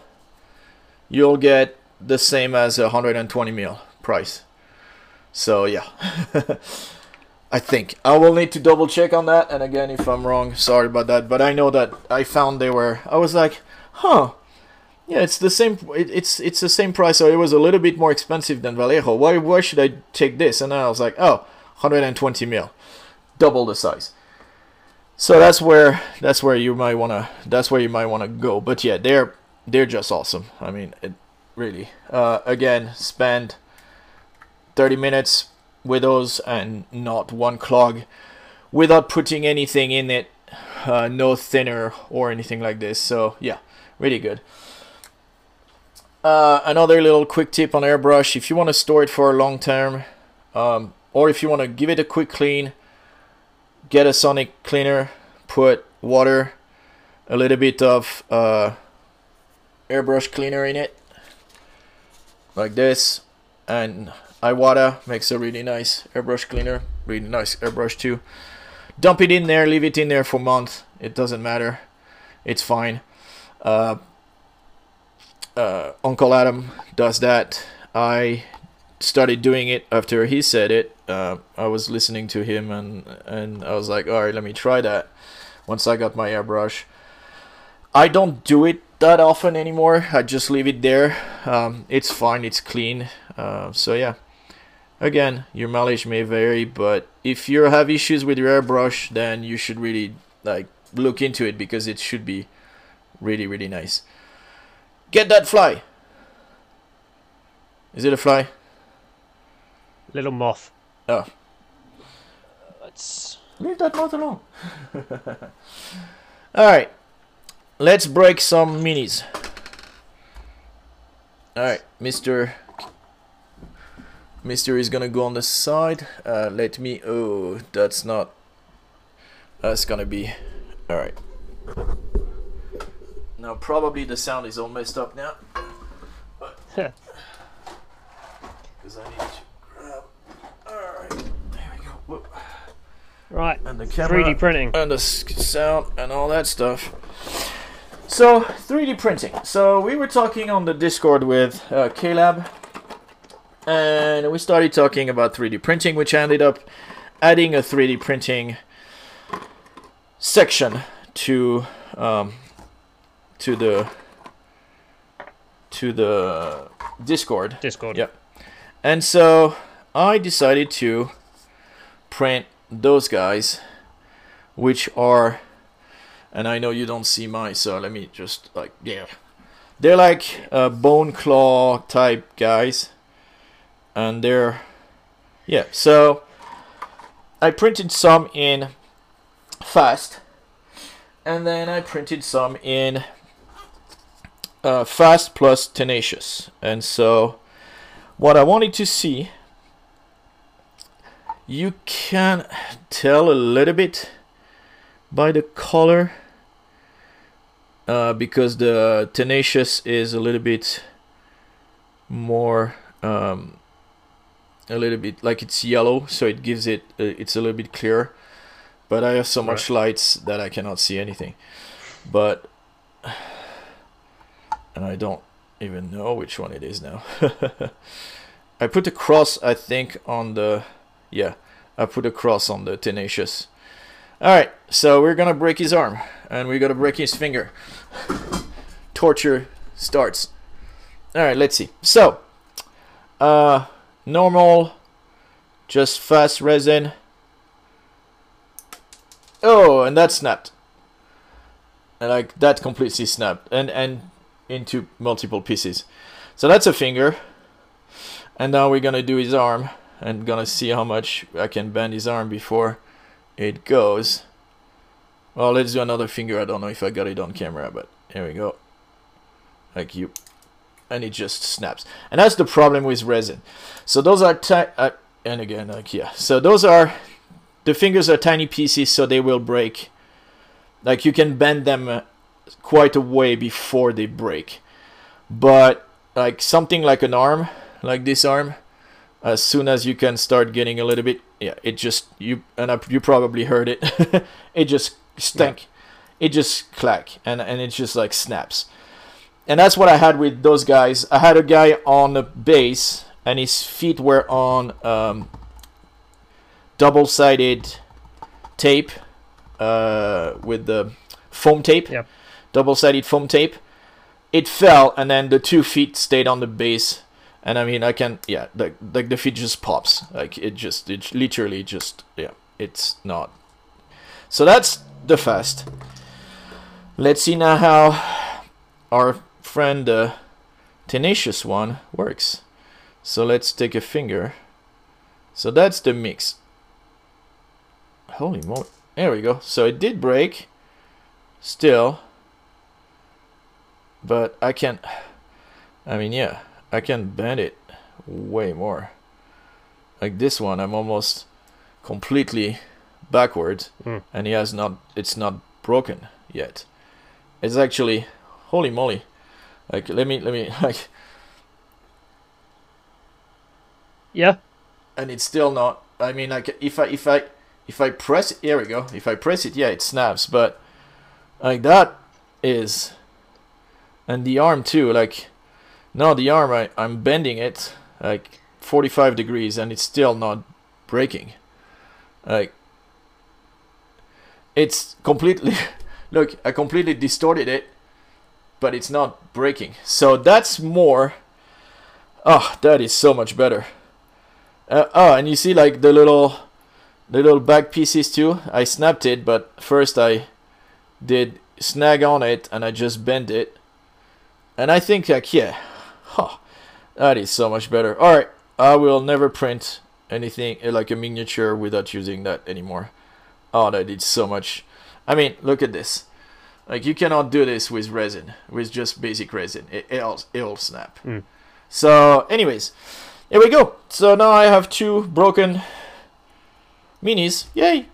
you'll get the same as one hundred twenty mil. Price. So yeah. I think I will need to double check on that, and again if I'm wrong, sorry about that, but I know that I found they were, I was like, huh, yeah, it's the same, it, it's it's the same price, so it was a little bit more expensive than Vallejo. Why why should I take this? And then I was like, oh, one hundred twenty mil, double the size. So that's where that's where you might wanna that's where you might wanna go. But yeah, they're they're just awesome. I mean, it, really, uh, again, spend thirty minutes with those and not one clog without putting anything in it, uh, no thinner or anything like this. So yeah, really good. Uh, another little quick tip on airbrush, if you want to store it for a long term, um, or if you want to give it a quick clean, get a sonic cleaner, put water, a little bit of uh, airbrush cleaner in it, like this, and Iwata makes a really nice airbrush cleaner, really nice airbrush too. Dump it in there, leave it in there for a month, it doesn't matter, it's fine. Uh, uh, Uncle Adam does that. I started doing it after he said it. Uh, I was listening to him and, and I was like, alright, let me try that once I got my airbrush. I don't do it that often anymore, I just leave it there. Um, it's fine, it's clean. Uh, so yeah, again, your mileage may vary, but if you have issues with your airbrush, then you should really like look into it, because it should be really, really nice. Get that fly! Is it a fly? Little moth. Oh. Let's leave that moth alone. Alright. Let's break some minis. Alright, Mister Mister is gonna go on the side. Uh, let me... Oh, that's not... That's gonna be... Alright. Now probably the sound is all messed up now. But... Because I need to grab... Alright, there we go. Whoop. Right, and the camera, three D printing. And the sound and all that stuff. So, three D printing. So, we were talking on the Discord with uh, Caleb, and we started talking about three D printing, which ended up adding a three D printing section to um, to the to the Discord. Discord. Yep. And so I decided to print those guys, which are, and I know you don't see mine, so let me just like, yeah, they're like uh, bone claw type guys, and they're, yeah, so I printed some in fast, and then I printed some in uh, fast plus tenacious. And so what I wanted to see, you can tell a little bit by the color, uh, because the tenacious is a little bit more, um, a little bit like it's yellow, so it gives it, uh, it's a little bit clearer. But I have so much lights that I cannot see anything. But, and I don't even know which one it is now. I put a cross, I think, on the, yeah, I put a cross on the tenacious. Alright, so we're gonna break his arm, and we're gonna break his finger. Torture starts. Alright, let's see. So, uh, normal, just fast resin. Oh, and that snapped. And like that completely snapped, and and into multiple pieces. So that's a finger. And now we're gonna do his arm, and gonna see how much I can bend his arm before it goes. Well, let's do another finger. I don't know if I got it on camera, but here we go. Like you, and it just snaps. And that's the problem with resin. So those are ti- uh, and again, like yeah. So those are, the fingers are tiny pieces, so they will break. Like you can bend them uh, quite a way before they break. But like something like an arm, like this arm, as soon as you can start getting a little bit. Yeah, it just, you, and I, you probably heard it. It just stank, yeah. It just clack, and and it just like snaps, and that's what I had with those guys. I had a guy on the base, and his feet were on um, double-sided tape, uh, with the foam tape, yeah. Double-sided foam tape. It fell, and then the two feet stayed on the base. And I mean, I can, yeah, like like the feet just pops, like it just, it literally just, yeah, it's not. So that's the fast. Let's see now how our friend, the uh, tenacious one, works. So let's take a finger. So that's the mix. Holy moly! There we go. So it did break, still. But I can, I mean, yeah. I can bend it way more. Like this one, I'm almost completely backwards, mm. and he has not. It's not broken yet. It's actually, holy moly! Like let me, let me, like Yeah. And it's still not. I mean, like if I if I if I press it, here we go. If I press it, yeah, it snaps. But like that is, and the arm too. Like now the arm, I I'm bending it like forty-five degrees, and it's still not breaking. Like it's completely. Look, I completely distorted it, but it's not breaking. So that's more. Oh, that is so much better. Uh, oh, and you see like the little, the little back pieces too. I snapped it, but first I did snag on it and I just bent it. And I think like, yeah, huh, that is so much better. All right, I will never print anything like a miniature without using that anymore. Oh, that did so much. I mean, look at this. Like you cannot do this with resin, with just basic resin. It, it'll, it'll snap. Mm. So anyways, here we go. So now I have two broken minis. Yay.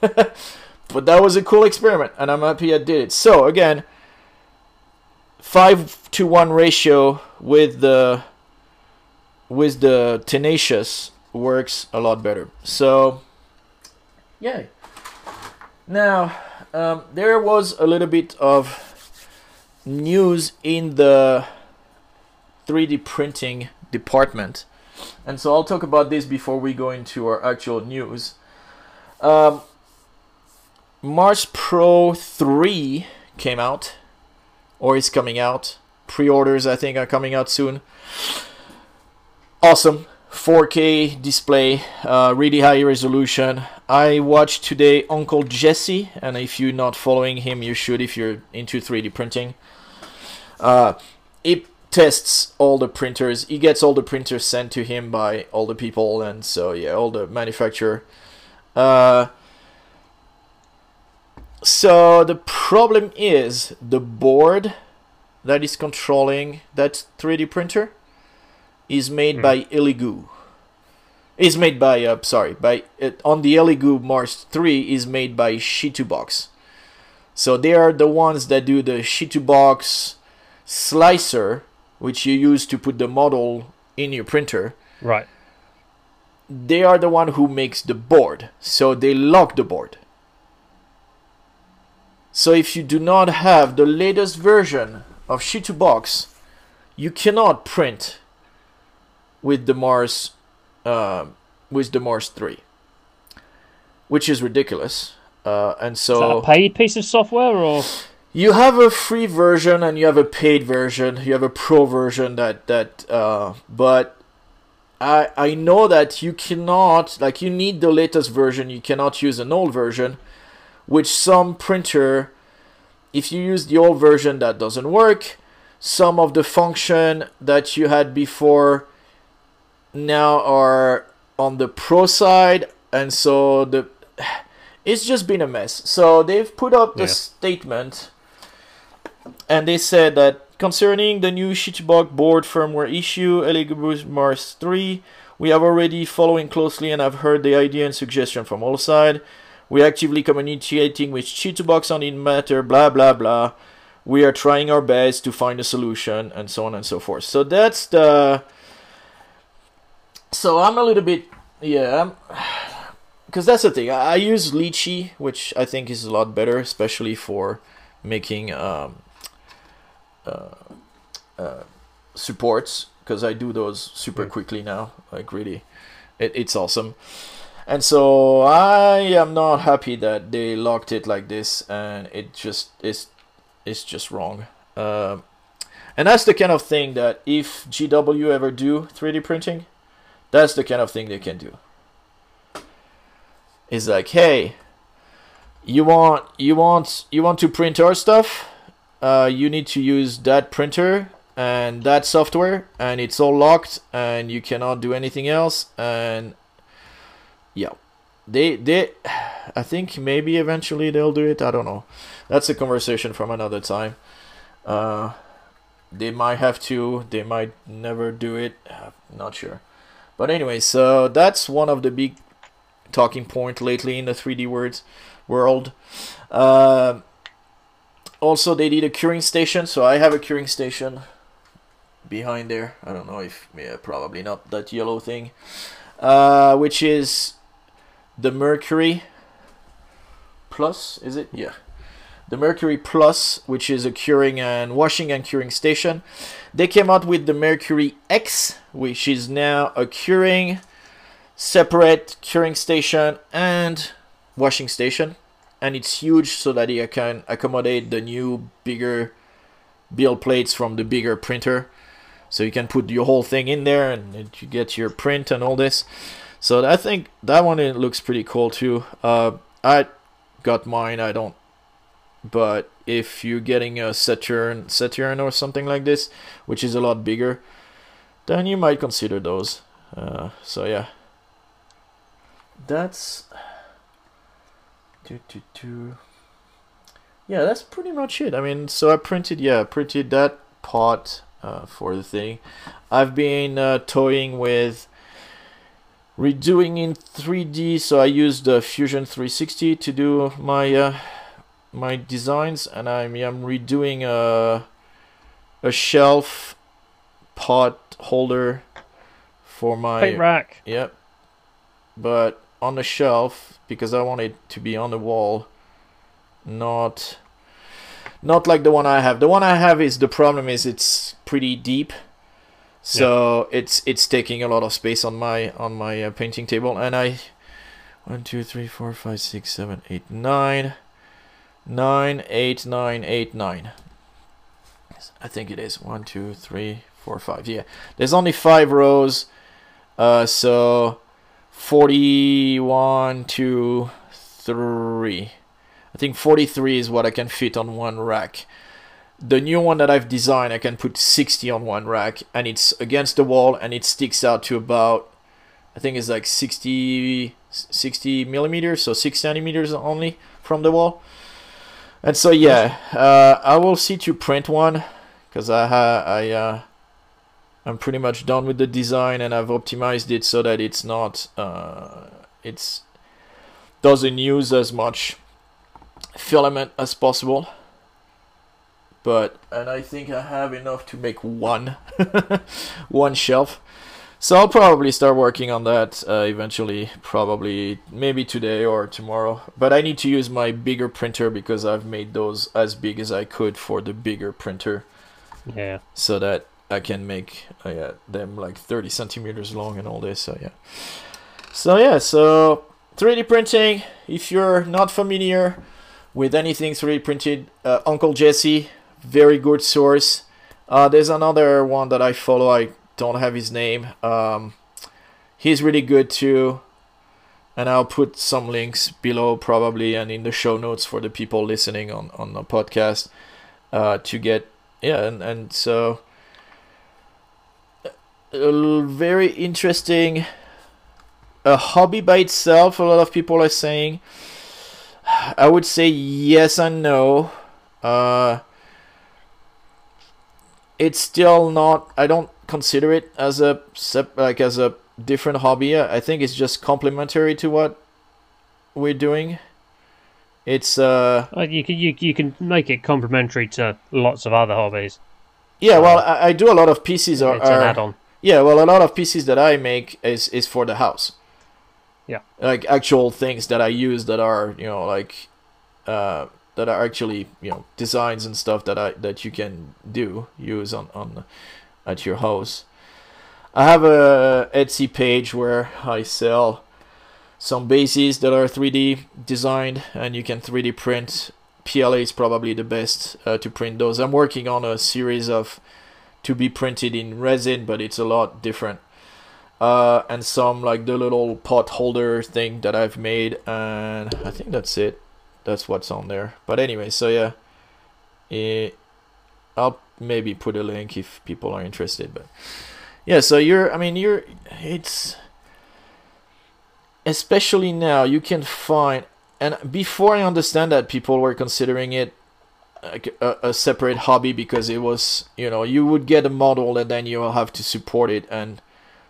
But that was a cool experiment and I'm happy I did it. So again, five to one ratio with the, with the Tenacious works a lot better. So yay. Now, um, there was a little bit of news in the three D printing department. And so I'll talk about this before we go into our actual news. Um, Mars Pro three came out, or is coming out. Pre-orders, I think, are coming out soon. Awesome. four K display, uh, really high resolution. I watched today Uncle Jesse, and if you're not following him, you should if you're into three D printing. Uh, he tests all the printers. He gets all the printers sent to him by all the people, and so, yeah, all the manufacturer. Uh, so the problem is the board that is controlling that three D printer is made mm. by Elegoo. Is made by uh, sorry by uh, on the Elegoo Mars three is made by Chitubox. So they are the ones that do the Chitubox slicer, which you use to put the model in your printer. Right. They are the one who makes the board. So they lock the board. So if you do not have the latest version of Chitubox, you cannot print with the Mars, uh, with the Mars three, which is ridiculous. Uh, and so, is that a paid piece of software, or you have a free version and you have a paid version, you have a pro version that that. Uh, but I I know that you cannot, like, you need the latest version. You cannot use an old version, which some printer, if you use the old version, that doesn't work. Some of the function that you had before now are on the pro side, and so the it's just been a mess. So they've put up the yeah. statement, and they said that concerning the new Chitubox board firmware issue, Elegoo Mars three, we have already following closely and have heard the idea and suggestion from all sides. We're actively communicating with Chitubox on the matter, blah blah blah. We are trying our best to find a solution, and so on and so forth. So that's the So I'm a little bit, yeah, because that's the thing. I, I use Lychee, which I think is a lot better, especially for making um, uh, uh, supports, because I do those super quickly now. Like, really, it, it's awesome. And so I am not happy that they locked it like this, and it just is, it's just wrong. Uh, and that's the kind of thing that if G W ever do three D printing, that's the kind of thing they can do. It's like, hey, you want you want you want to print our stuff? Uh, you need to use that printer and that software, and it's all locked, and you cannot do anything else. And yeah, they they, I think maybe eventually they'll do it. I don't know. That's a conversation from another time. Uh, they might have to. They might never do it. I'm not sure. But anyway, so that's one of the big talking points lately in the three D words world. Uh, also, they did a curing station, so I have a curing station. behind there. I don't know if, yeah, probably not that yellow thing, uh, which is the Mercury Plus, is it? Yeah. The Mercury Plus, which is a curing and washing and curing station. They came out with the Mercury X, which is now a curing, separate curing station and washing station. And it's huge so that it can accommodate the new, bigger build plates from the bigger printer. So you can put your whole thing in there and you get your print and all this. So I think that one, it looks pretty cool too. Uh, I got mine, I don't. But if you're getting a Saturn, Saturn or something like this, which is a lot bigger, then you might consider those. Uh, so yeah, that's two, two, two. Yeah, that's pretty much it. I mean, so I printed, yeah, printed that part uh, for the thing. I've been uh, toying with redoing in three D, so I used the uh, Fusion three sixty to do my. Uh, my designs, and I'm, I'm redoing a, a shelf pot holder for my paint rack. Yep, but on the shelf, because I want it to be on the wall, not not like the one I have. The one I have is, the problem is it's pretty deep, so yeah. it's it's taking a lot of space on my on my uh, painting table. And I one two three four five six seven eight nine. Nine, eight, nine, eight, nine. I think it is one, two, three, four, five. Yeah, there's only five rows, uh, so forty-one, two, three. I think forty-three is what I can fit on one rack. The new one that I've designed, I can put sixty on one rack, and it's against the wall, and it sticks out to about, I think it's like sixty, sixty millimeters, so six centimeters only from the wall. And so yeah, uh, I will see to print one, because I ha I uh, I'm pretty much done with the design, and I've optimized it so that it's not uh, it's doesn't use as much filament as possible. But and I think I have enough to make one one shelf, so I'll probably start working on that uh, eventually, probably maybe today or tomorrow. But I need to use my bigger printer, because I've made those as big as I could for the bigger printer. Yeah. So that I can make uh, yeah, them like thirty centimeters long and all this. So yeah. So yeah. So three D printing. If you're not familiar with anything three D printed, uh, Uncle Jesse, very good source. Uh, there's another one that I follow. I don't have his name. Um, he's really good too, and I'll put some links below probably and in the show notes for the people listening on on the podcast uh, to get yeah and and so uh, very interesting. A hobby by itself, a lot of people are saying. I would say yes and no. Uh, it's still not. I don't. Consider it as a like as a different hobby. I think it's just complementary to what we're doing. It's uh, uh you can you, you can make it complementary to lots of other hobbies. Yeah, well, um, I, I do a lot of pieces are, it's are an add-on. Yeah, well, a lot of pieces that I make is is for the house. Yeah, like actual things that I use that are you know like uh that are actually you know designs and stuff that I that you can do use on on. The, at your house. I have a Etsy page where I sell some bases that are three D designed, and you can three D print. P L A is probably the best uh, to print those. I'm working on a series of to be printed in resin, but it's a lot different. Uh, and some like the little pot holder thing that I've made, and I think that's it. That's what's on there. But anyway, so yeah, it, I'll maybe put a link if people are interested. But yeah, so you're I mean you're it's especially now you can find, and before I understand that people were considering it like a, a separate hobby, because it was you know you would get a model and then you'll have to support it, and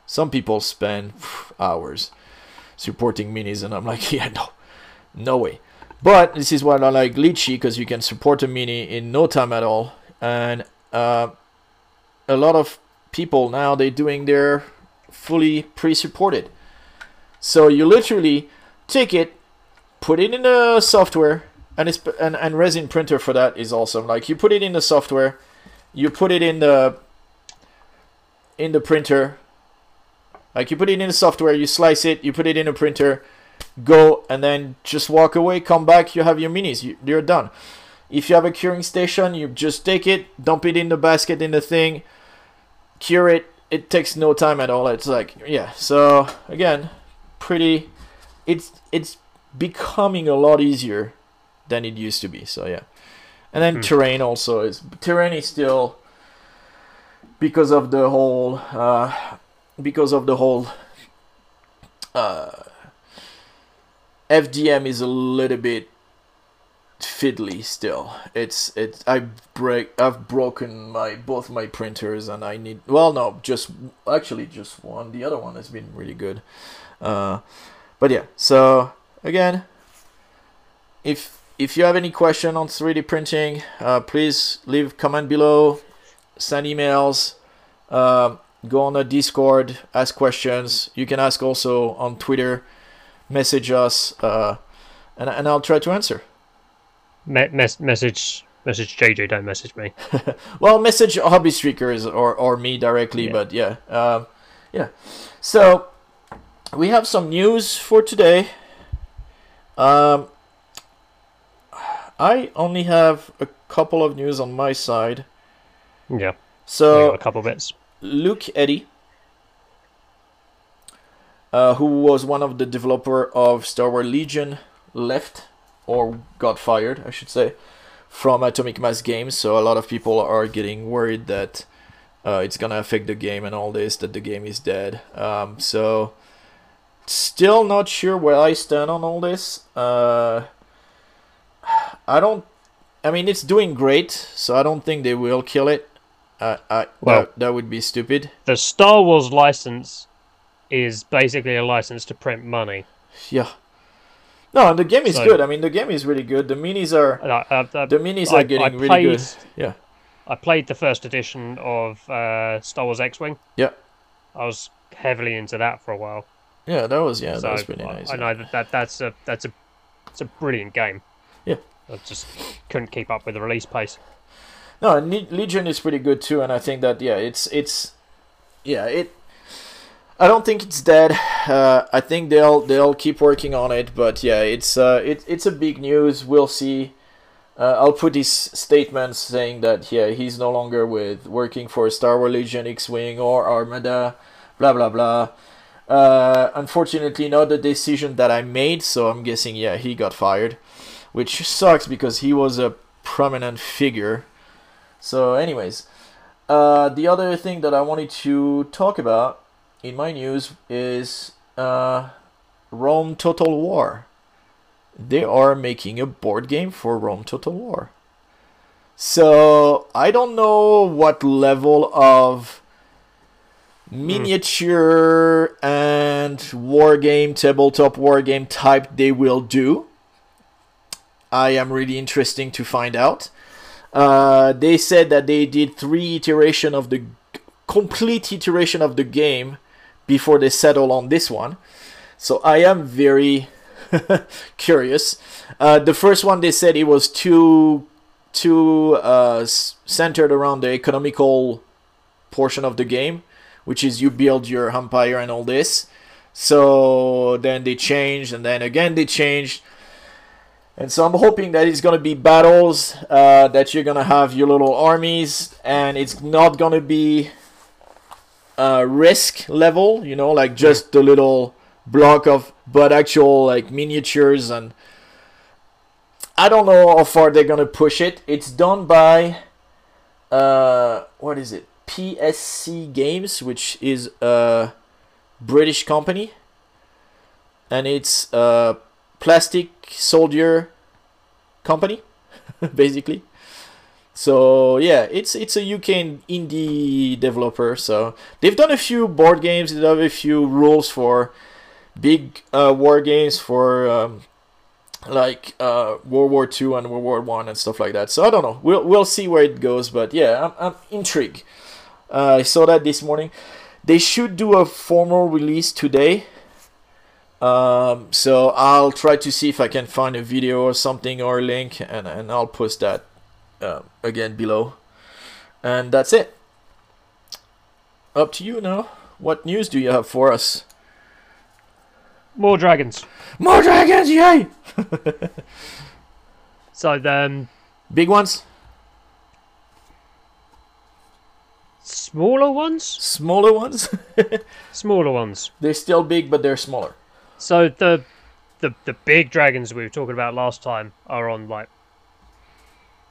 some people spend hours supporting minis, and I'm like, yeah, no no way. But this is what I like Lychee, because you can support a mini in no time at all. And uh, a lot of people now, they're doing their fully pre-supported. So you literally take it, put it in the software, and it's and, and resin printer for that is awesome. Like, you put it in the software, you put it in the in the printer, like you put it in the software, you slice it, you put it in a printer, go, and then just walk away, come back, you have your minis, you, you're done. If you have a curing station, you just take it, dump it in the basket, in the thing, cure it. It takes no time at all. It's like, yeah. So again, pretty, it's it's becoming a lot easier than it used to be. So yeah. And then hmm. terrain also is terrain is still, because of the whole uh, because of the whole uh, F D M is a little bit fiddly still. It's it's I break I've broken my both my printers, and I need, well, no, just actually just one. The other one has been really good. Uh, but yeah, so again, if if you have any question on three D printing, uh, please leave comment below, send emails, uh, go on the Discord, ask questions. You can ask also on Twitter, message us, uh, and and I'll try to answer. Me mes message message J J, don't message me. Well, message Hobby Streakers or or me directly, yeah. But yeah, um, yeah. So we have some news for today. Um, I only have a couple of news on my side. Yeah. So a couple bits. Luke Eddy, uh, who was one of the developer of Star Wars Legion, left. Or got fired, I should say, from Atomic Mass Games. So a lot of people are getting worried that uh, it's gonna affect the game and all this, that the game is dead. Um, so still not sure where I stand on all this. Uh, I don't. I mean, it's doing great, so I don't think they will kill it. Uh, I, well, that, that would be stupid. The Star Wars license is basically a license to print money. Yeah. No, the game is so good. I mean, the game is really good. The minis are I, I, I, the minis I, are getting I played, really good. Yeah, I played the first edition of uh, Star Wars X-Wing. Yeah, I was heavily into that for a while. Yeah, that was yeah, so that was pretty nice. I, yeah. I know that, that that's a that's a it's a brilliant game. Yeah, I just couldn't keep up with the release pace. No, and Legion is pretty good too, and I think that yeah, it's it's yeah it. I don't think it's dead. Uh, I think they'll they'll keep working on it. But yeah, it's uh, it, it's a big news. We'll see. Uh, I'll put these statements saying that yeah, he's no longer with working for Star Wars Legion, X-Wing, or Armada. Blah blah blah. Uh, unfortunately, not the decision that I made. So I'm guessing yeah, he got fired, which sucks because he was a prominent figure. So, anyways, uh, the other thing that I wanted to talk about in my news is uh, Rome Total War. They are making a board game for Rome Total War. So I don't know what level of miniature mm. and war game, tabletop war game type they will do. I am really interesting to find out. Uh, they said that they did three iteration of the complete iteration of the game before they settle on this one, so I am very curious. Uh, the first one, they said it was too too uh, centered around the economical portion of the game, which is you build your empire and all this. So then they changed, and then again they changed, and so I'm hoping that it's gonna be battles, uh, that you're gonna have your little armies, and it's not gonna be Uh, risk level, you know, like just the little block of, but actual like miniatures, and I don't know how far they're gonna push it. It's done by uh, what is it? P S C Games, which is a British company, and it's uh, Plastic Soldier Company, basically. So yeah, it's it's a U K indie developer. So they've done a few board games. They have a few rules for big uh, war games for um, like uh, World War Two and World War One and stuff like that. So I don't know. We'll we'll see where it goes. But yeah, I'm, I'm intrigued. Uh, I saw that this morning. They should do a formal release today. Um, so I'll try to see if I can find a video or something or a link, and, and I'll post that uh, again below. And that's it. Up to you now. What news do you have for us? More dragons. More dragons, yay! So then... Big ones? Smaller ones? Smaller ones? Smaller ones. They're still big, but they're smaller. So the, the the big dragons we were talking about last time are on like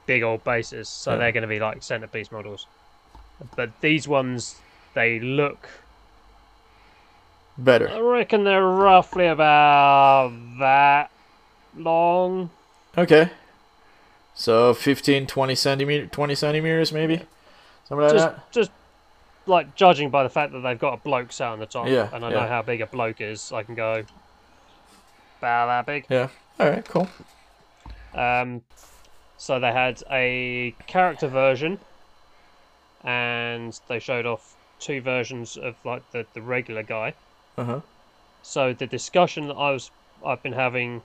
big old bases, so yeah. They're going to be like centerpiece models. But these ones, they look better. I reckon they're roughly about that long. Okay, so fifteen, twenty centimeter, twenty centimeters maybe. Something like just, that. Just like judging by the fact that they've got a bloke sat on the top, yeah, and I yeah. know how big a bloke is, so I can go about that big. Yeah. All right. Cool. Um, so they had a character version, and they showed off two versions of like the the regular guy. Uh huh. So the discussion that I was I've been having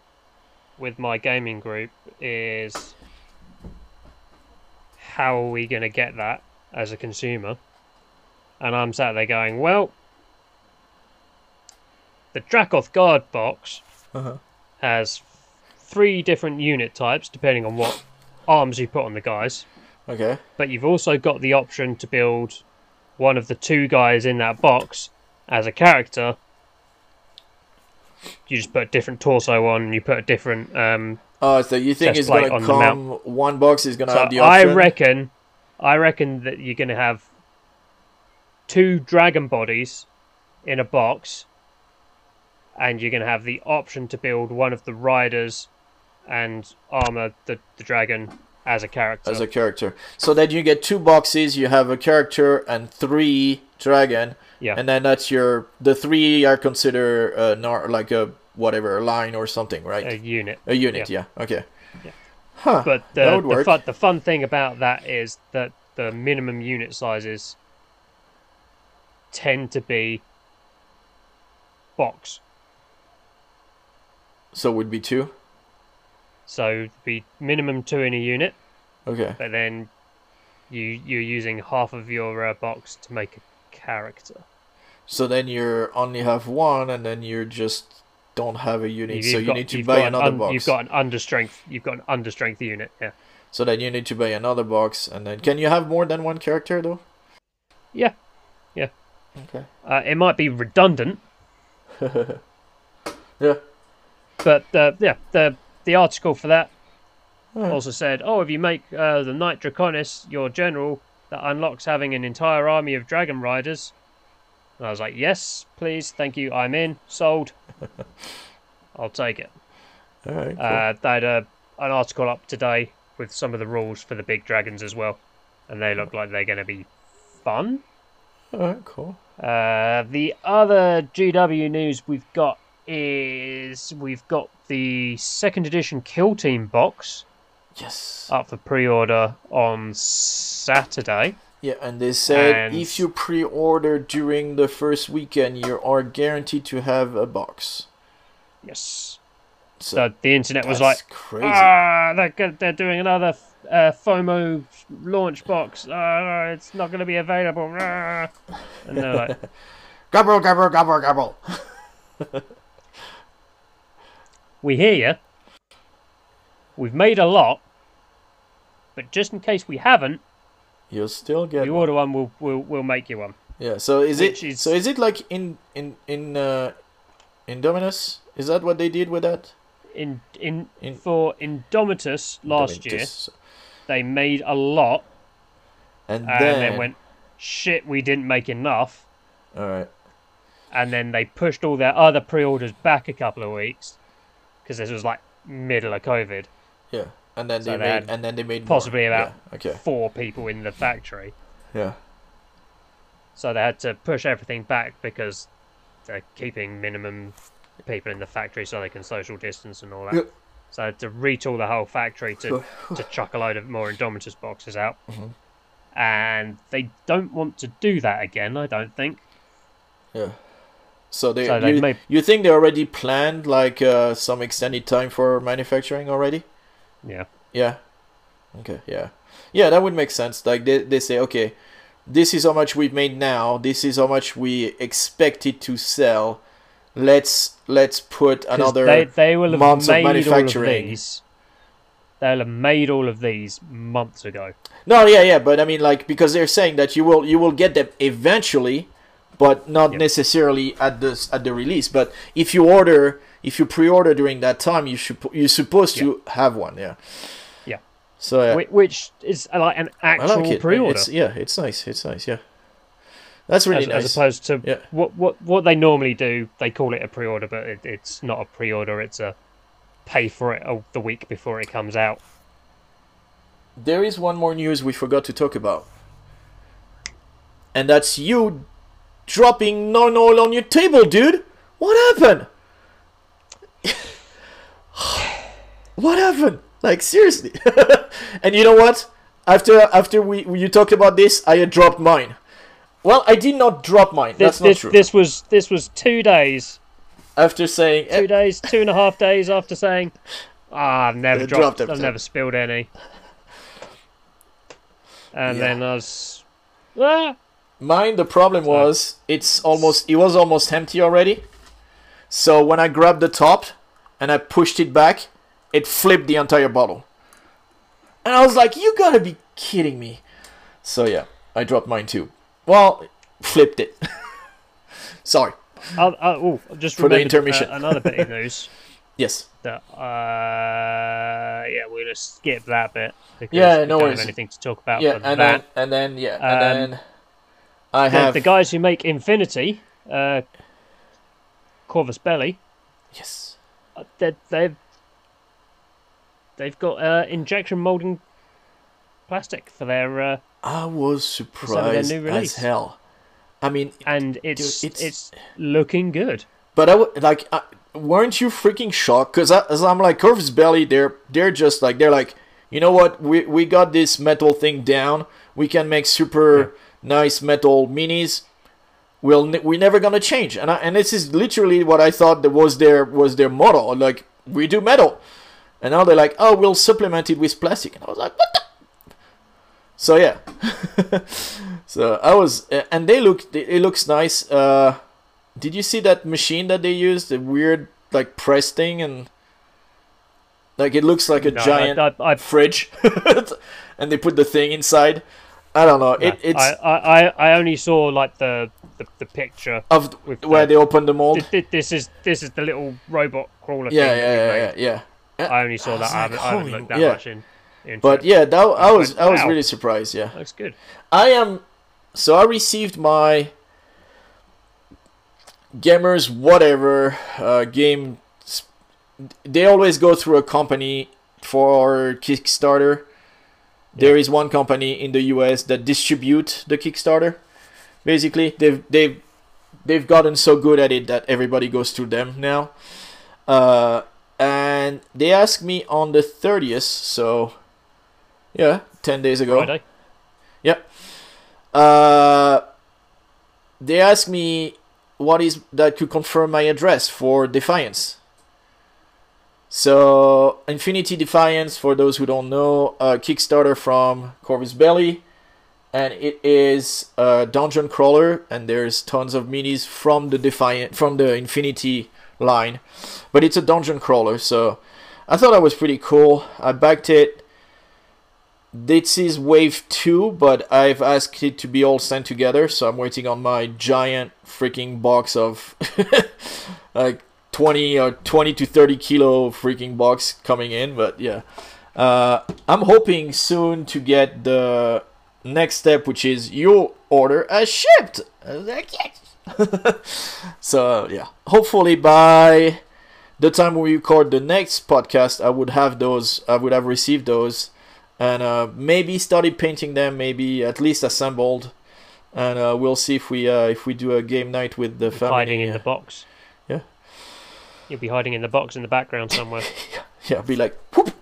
with my gaming group is how are we going to get that as a consumer? And I'm sat there going, well, the Dracoth Guard box uh-huh. has three different unit types depending on what arms you put on the guys. Okay. But you've also got the option to build one of the two guys in that box as a character. You just put a different torso on, and you put a different. Um, oh, so you think it's going to come? One box is going to so have the option. I reckon. I reckon that you're going to have two dragon bodies in a box, and you're going to have the option to build one of the riders and armor the, the dragon as a character. As a character. So then you get two boxes, you have a character and three dragon. Yeah. And then that's your... The three are considered uh, not like a whatever, a line or something, right? A unit. A unit, yeah. yeah. Okay. Yeah. Huh. But the, that would the, work. Fun, the fun thing about that is that the minimum unit sizes tend to be box. So it would be two? So it'd be minimum two in a unit. Okay. But then you, you're using half of your uh, box to make a character. So then you only have one, and then you just don't have a unit. You've so got, you need to buy an another un, box. You've got an understrength. You've got an understrength unit. Yeah. So then you need to buy another box, and then can you have more than one character though? Yeah. Yeah. Okay. Uh, it might be redundant. Yeah. But uh, yeah, the. The article for that oh. also said, oh, if you make uh, the Knight Draconis your general, that unlocks having an entire army of dragon riders. And I was like, yes, please, thank you, I'm in, sold. I'll take it. All right, cool. uh, they had a, an article up today with some of the rules for the big dragons as well, and they look like they're going to be fun. All right, cool. Uh, the other G W news we've got is we've got the second edition Kill Team box, yes, up for pre-order on Saturday. Yeah, and they said and if you pre-order during the first weekend, you are guaranteed to have a box. Yes. So, so the internet was like, crazy. Ah, they're, they're doing another uh, FOMO launch box. Ah, it's not going to be available. Ah. And they're like, gobble, gobble, gobble, gobble. We hear you. We've made a lot, but just in case we haven't, you'll still get. You order one, we'll we'll we'll make you one. Yeah. So is it? Is... So is it like in in in uh, Indominus? Is that what they did with that? In in, in... for Indomitus last Indomitus. year, they made a lot, and, and then... then went, shit, we didn't make enough. All right. And then they pushed all their other pre-orders back a couple of weeks. Because this was like middle of COVID. Yeah, and then so they, they made, and then they made possibly more. about yeah. okay. four people in the factory. Yeah. So they had to push everything back because they're keeping minimum people in the factory so they can social distance and all that. Yeah. So they had to retool the whole factory to to chuck a load of more Indomitus boxes out. Mm-hmm. and they don't want to do that again, I don't think. Yeah. So they, so they you, may... you think they already planned like uh, some extended time for manufacturing already? Yeah. Yeah. Okay. Yeah. Yeah, that would make sense. Like they they say, okay, this is how much we've made now. This is how much we expected to sell. Let's let's put another they, they will have months made of manufacturing. All of these. They'll have made all of these months ago. No, yeah, yeah, but I mean, like, because they're saying that you will you will get them eventually, but not yep. necessarily at the at the release. But if you order, if you pre-order during that time, you should you're supposed yep. to have one. Yeah. Yeah. So yeah. which is like an actual I like it. pre-order. It's, yeah, it's nice. It's nice. Yeah. That's really as, nice. As opposed to yeah. what what what they normally do, they call it a pre-order, but it, it's not a pre-order. It's a pay for it oh, the week before it comes out. There is one more news we forgot to talk about, and that's you dropping non oil on your table, dude. What happened? What happened? Like, seriously. And you know what? After after we you talked about this, I had dropped mine. Well, I did not drop mine. This, that's not this, true. This was this was two days. After saying... Two days, two and a half days after saying, ah, oh, I've never dropped, dropped I've never spilled any. And yeah. then I was... Ah. Mine, the problem was, it's almost it was almost empty already. So when I grabbed the top and I pushed it back, it flipped the entire bottle. And I was like, you gotta be kidding me. So yeah, I dropped mine too. Well, flipped it. Sorry. I'll, I'll, I'll just for the intermission. Uh, another bit of news. Yes. That, uh, yeah, we'll just skip that bit because yeah, no we don't worries. have anything to talk about. Yeah, for and that. then and then yeah, and um, then I have the, the guys who make Infinity, uh, Corvus Belli. Yes. They they've they've got uh, injection molding plastic for their. Uh, I was surprised their new release. as hell. I mean, and it's dude, it's, it's looking good. But I w- like, I, weren't you freaking shocked? Because as I'm like, Corvus Belli, they're they're just like they're like, you know what? We we got this metal thing down. We can make super yeah. nice metal minis. We'll ne- we're never gonna change. And I, and this is literally what I thought that was their was their motto. Like, we do metal, and now they're like, oh, we'll supplement it with plastic. And I was like, what the? So yeah. So I was, and they look, it looks nice. Uh, did you see that machine that they used? The weird, like, press thing, and like it looks like a no, giant I, I, I, fridge, and they put the thing inside. I don't know. It, no, it's. I, I, I only saw like the the, the picture of where the, they opened the mold. This, this is this is the little robot crawler. Yeah, thing yeah, yeah, yeah, yeah. I only saw I that. Like, I, haven't, I haven't looked that yeah. much in. in but yeah, that I was I was wow. really surprised. Yeah, looks good. I am. So I received my gamers whatever uh, game. Sp- they always go through a company for Kickstarter. Yeah. There is one company in the U S that distribute the Kickstarter. Basically, they've they've they've gotten so good at it that everybody goes through them now. Uh, and they asked me on the thirtieth, so yeah, ten days ago. Friday. Yeah. Uh, they asked me what is that could confirm my address for Defiance. So Infinity Defiance, for those who don't know, uh, Kickstarter from Corvus Belli, and it is a dungeon crawler, and there's tons of minis from the Defiant from the Infinity line, but it's a dungeon crawler. So I thought that was pretty cool. I backed it. This is wave two, but I've asked it to be all sent together, so I'm waiting on my giant freaking box of like twenty or twenty to thirty kilo freaking box coming in. But yeah, uh, I'm hoping soon to get the next step, which is your order as shipped. I was like, yes. So yeah, hopefully by the time we record the next podcast, I would have those. I would have received those. And uh, maybe started painting them, maybe at least assembled, and uh, we'll see if we uh, if we do a game night with the You're family. Hiding in the box. Yeah. You'll be hiding in the box in the background somewhere. yeah, yeah. I'll be like, whoop.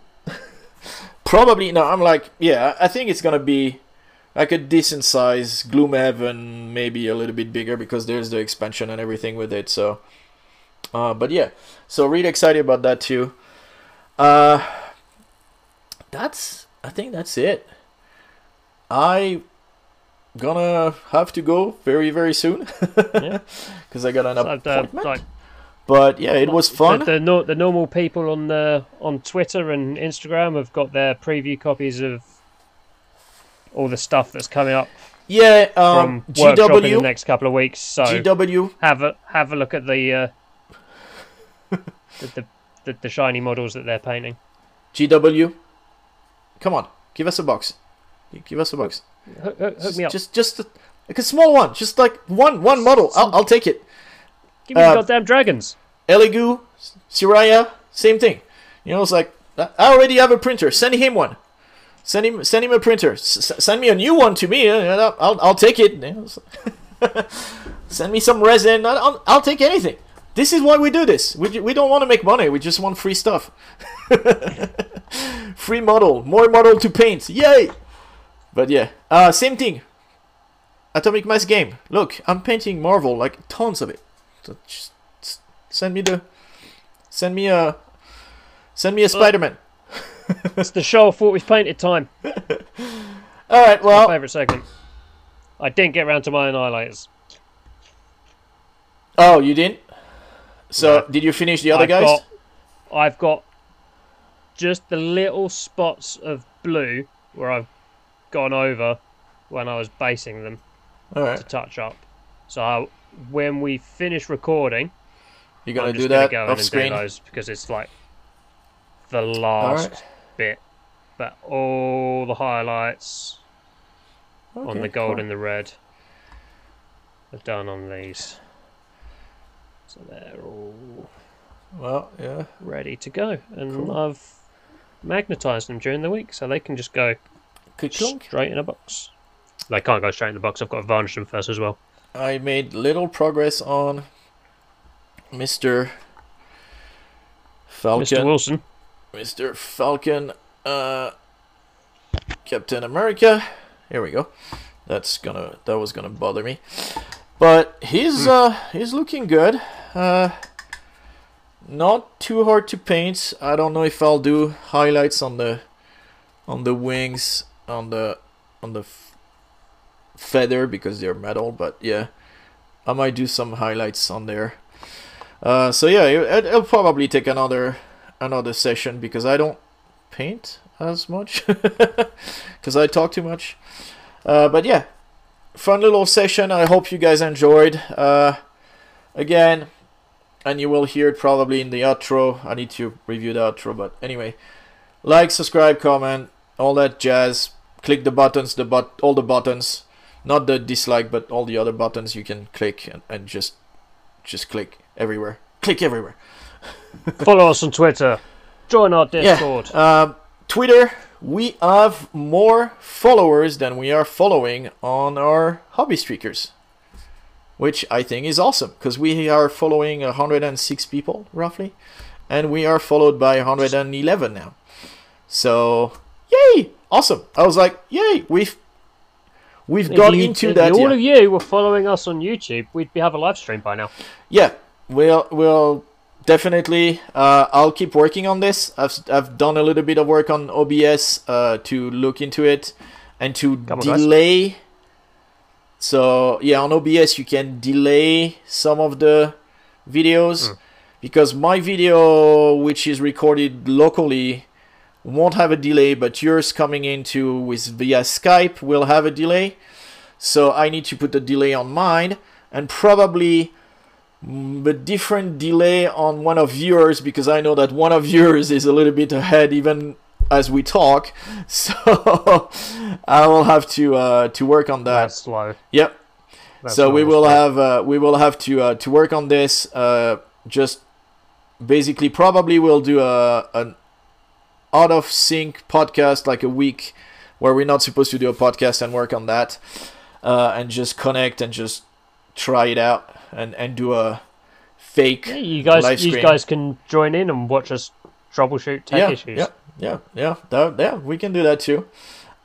Probably no. I'm like, yeah. I think it's gonna be like a decent size. Gloomhaven maybe a little bit bigger because there's the expansion and everything with it. So, uh, but yeah, so really excited about that too. Uh, that's, I think that's it. I gonna have to go very very soon because yeah. I got an appointment. So, uh, like, but yeah, it was fun. The, the, no, the normal people on the on Twitter and Instagram have got their preview copies of all the stuff that's coming up. Yeah, um, from G W workshop in the next couple of weeks. So G W, have a have a look at the uh, the, the, the the shiny models that they're painting. G W, come on, give us a box. Give us a box. Hook, hook just, me up. Just, just a, like a small one. Just like one, one model. I'll, I'll take it. Give me uh, the goddamn dragons. Elegoo, Siraya, same thing. You know, it's like I already have a printer. Send him one. Send him, send him a printer. S send me a new one to me. I'll, I'll, I'll take it. Send me some resin. I'll, I'll take anything. This is why we do this. We, we don't want to make money. We just want free stuff. Free model, more model to paint. Yay! But yeah, uh, same thing. Atomic Mass Game. Look, I'm painting Marvel, like tons of it. So just send me the, send me a, send me a Spider-Man. It's the show of what we've painted time. All right, well. My favorite segment. I didn't get around to my annihilators. Oh, you didn't? So no. Did you finish the other I've guys? Got, I've got just the little spots of blue where I've gone over when I was basing them all right. to touch up. So I, when we finish recording, you're gonna I'm do that gonna go off screen those because it's like the last right. bit. But all the highlights okay, on the gold cool. and the red are done on these, so they're all well, yeah, ready to go. And cool. I've magnetized them during the week, so they can just go. Straight in a box. They can't go straight in the box. I've got to varnish them first as well. I made little progress on Mister Falcon. Mister Wilson. Mister Falcon. Uh, Captain America. Here we go. That's gonna. That was gonna bother me. But he's mm. uh he's looking good. Uh, not too hard to paint. I don't know if I'll do highlights on the on the wings. on the on the f feather because they're metal, but yeah, I might do some highlights on there. Uh, so yeah, it, it'll probably take another another session because I don't paint as much because I talk too much. Uh, but yeah, fun little session. I hope you guys enjoyed. Uh, again, and you will hear it probably in the outro. I need to review the outro, but anyway, like, subscribe, comment, all that jazz. Click the buttons, the but all the buttons, not the dislike, but all the other buttons you can click and, and just just click everywhere. Click everywhere. Follow us on Twitter. Join our Discord. Yeah. Uh, Twitter, we have more followers than we are following on our Hobby Streakers, which I think is awesome because we are following one hundred and six people roughly, and we are followed by one hundred and eleven now. So. Yay! Awesome. I was like, yay, we've we've if got you, into if that. If all yeah. of you were following us on YouTube, we'd be, have a live stream by now. Yeah, we'll we'll definitely. Uh, I'll keep working on this. I've I've done a little bit of work on O B S uh, to look into it and to Come delay. On, so yeah, on O B S you can delay some of the videos mm. because my video, which is recorded locally, won't have a delay, but yours coming into with via Skype will have a delay, so I need to put a delay on mine and probably a different delay on one of yours because I know that one of yours is a little bit ahead even as we talk, so I will have to uh, to work on that. That's slow. Yep. That's so we will slow. have uh, we will have to uh, to work on this. Uh, just basically, probably we'll do a an out of sync podcast, like a week where we're not supposed to do a podcast, and work on that uh, and just connect and just try it out and, and do a fake yeah, you guys live stream. You guys can join in and watch us troubleshoot tech yeah, issues. Yeah, yeah, yeah, that, yeah. We can do that too,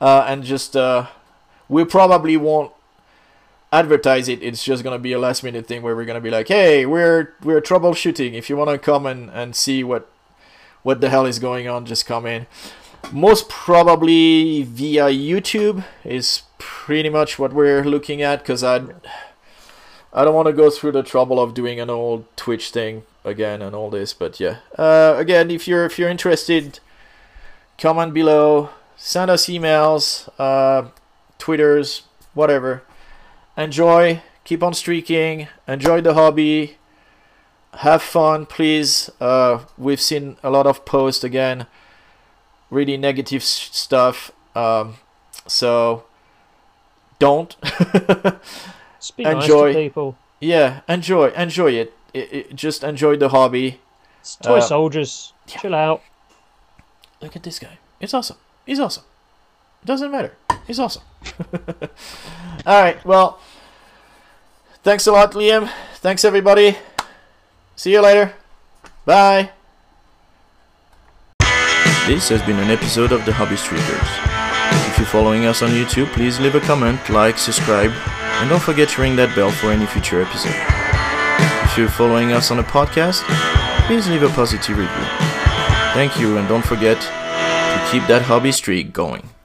uh, and just uh, We probably won't advertise it. It's just gonna be a last minute thing where we're gonna be like, hey, we're we're troubleshooting. If you wanna come and, and see what what the hell is going on, just come in. Most probably via YouTube is pretty much what we're looking at, because I I don't want to go through the trouble of doing an old Twitch thing again and all this. But yeah, uh, again, if you're if you're interested, comment below, send us emails, uh, Twitters, whatever. Enjoy, keep on streaking, enjoy the hobby, have fun, please. Uh, we've seen a lot of posts again. Really negative stuff, um, so don't. Speak enjoy nice to people. Yeah, enjoy, enjoy it. It, it. Just enjoy the hobby. It's toy uh, soldiers. Yeah. Chill out. Look at this guy. It's awesome. He's awesome. It doesn't matter. He's awesome. All right. Well, thanks a lot, Liam. Thanks everybody. See you later. Bye. This has been an episode of The Hobby Streakers. If you're following us on YouTube, please leave a comment, like, subscribe, and don't forget to ring that bell for any future episode. If you're following us on a podcast, please leave a positive review. Thank you, and don't forget to keep that hobby streak going.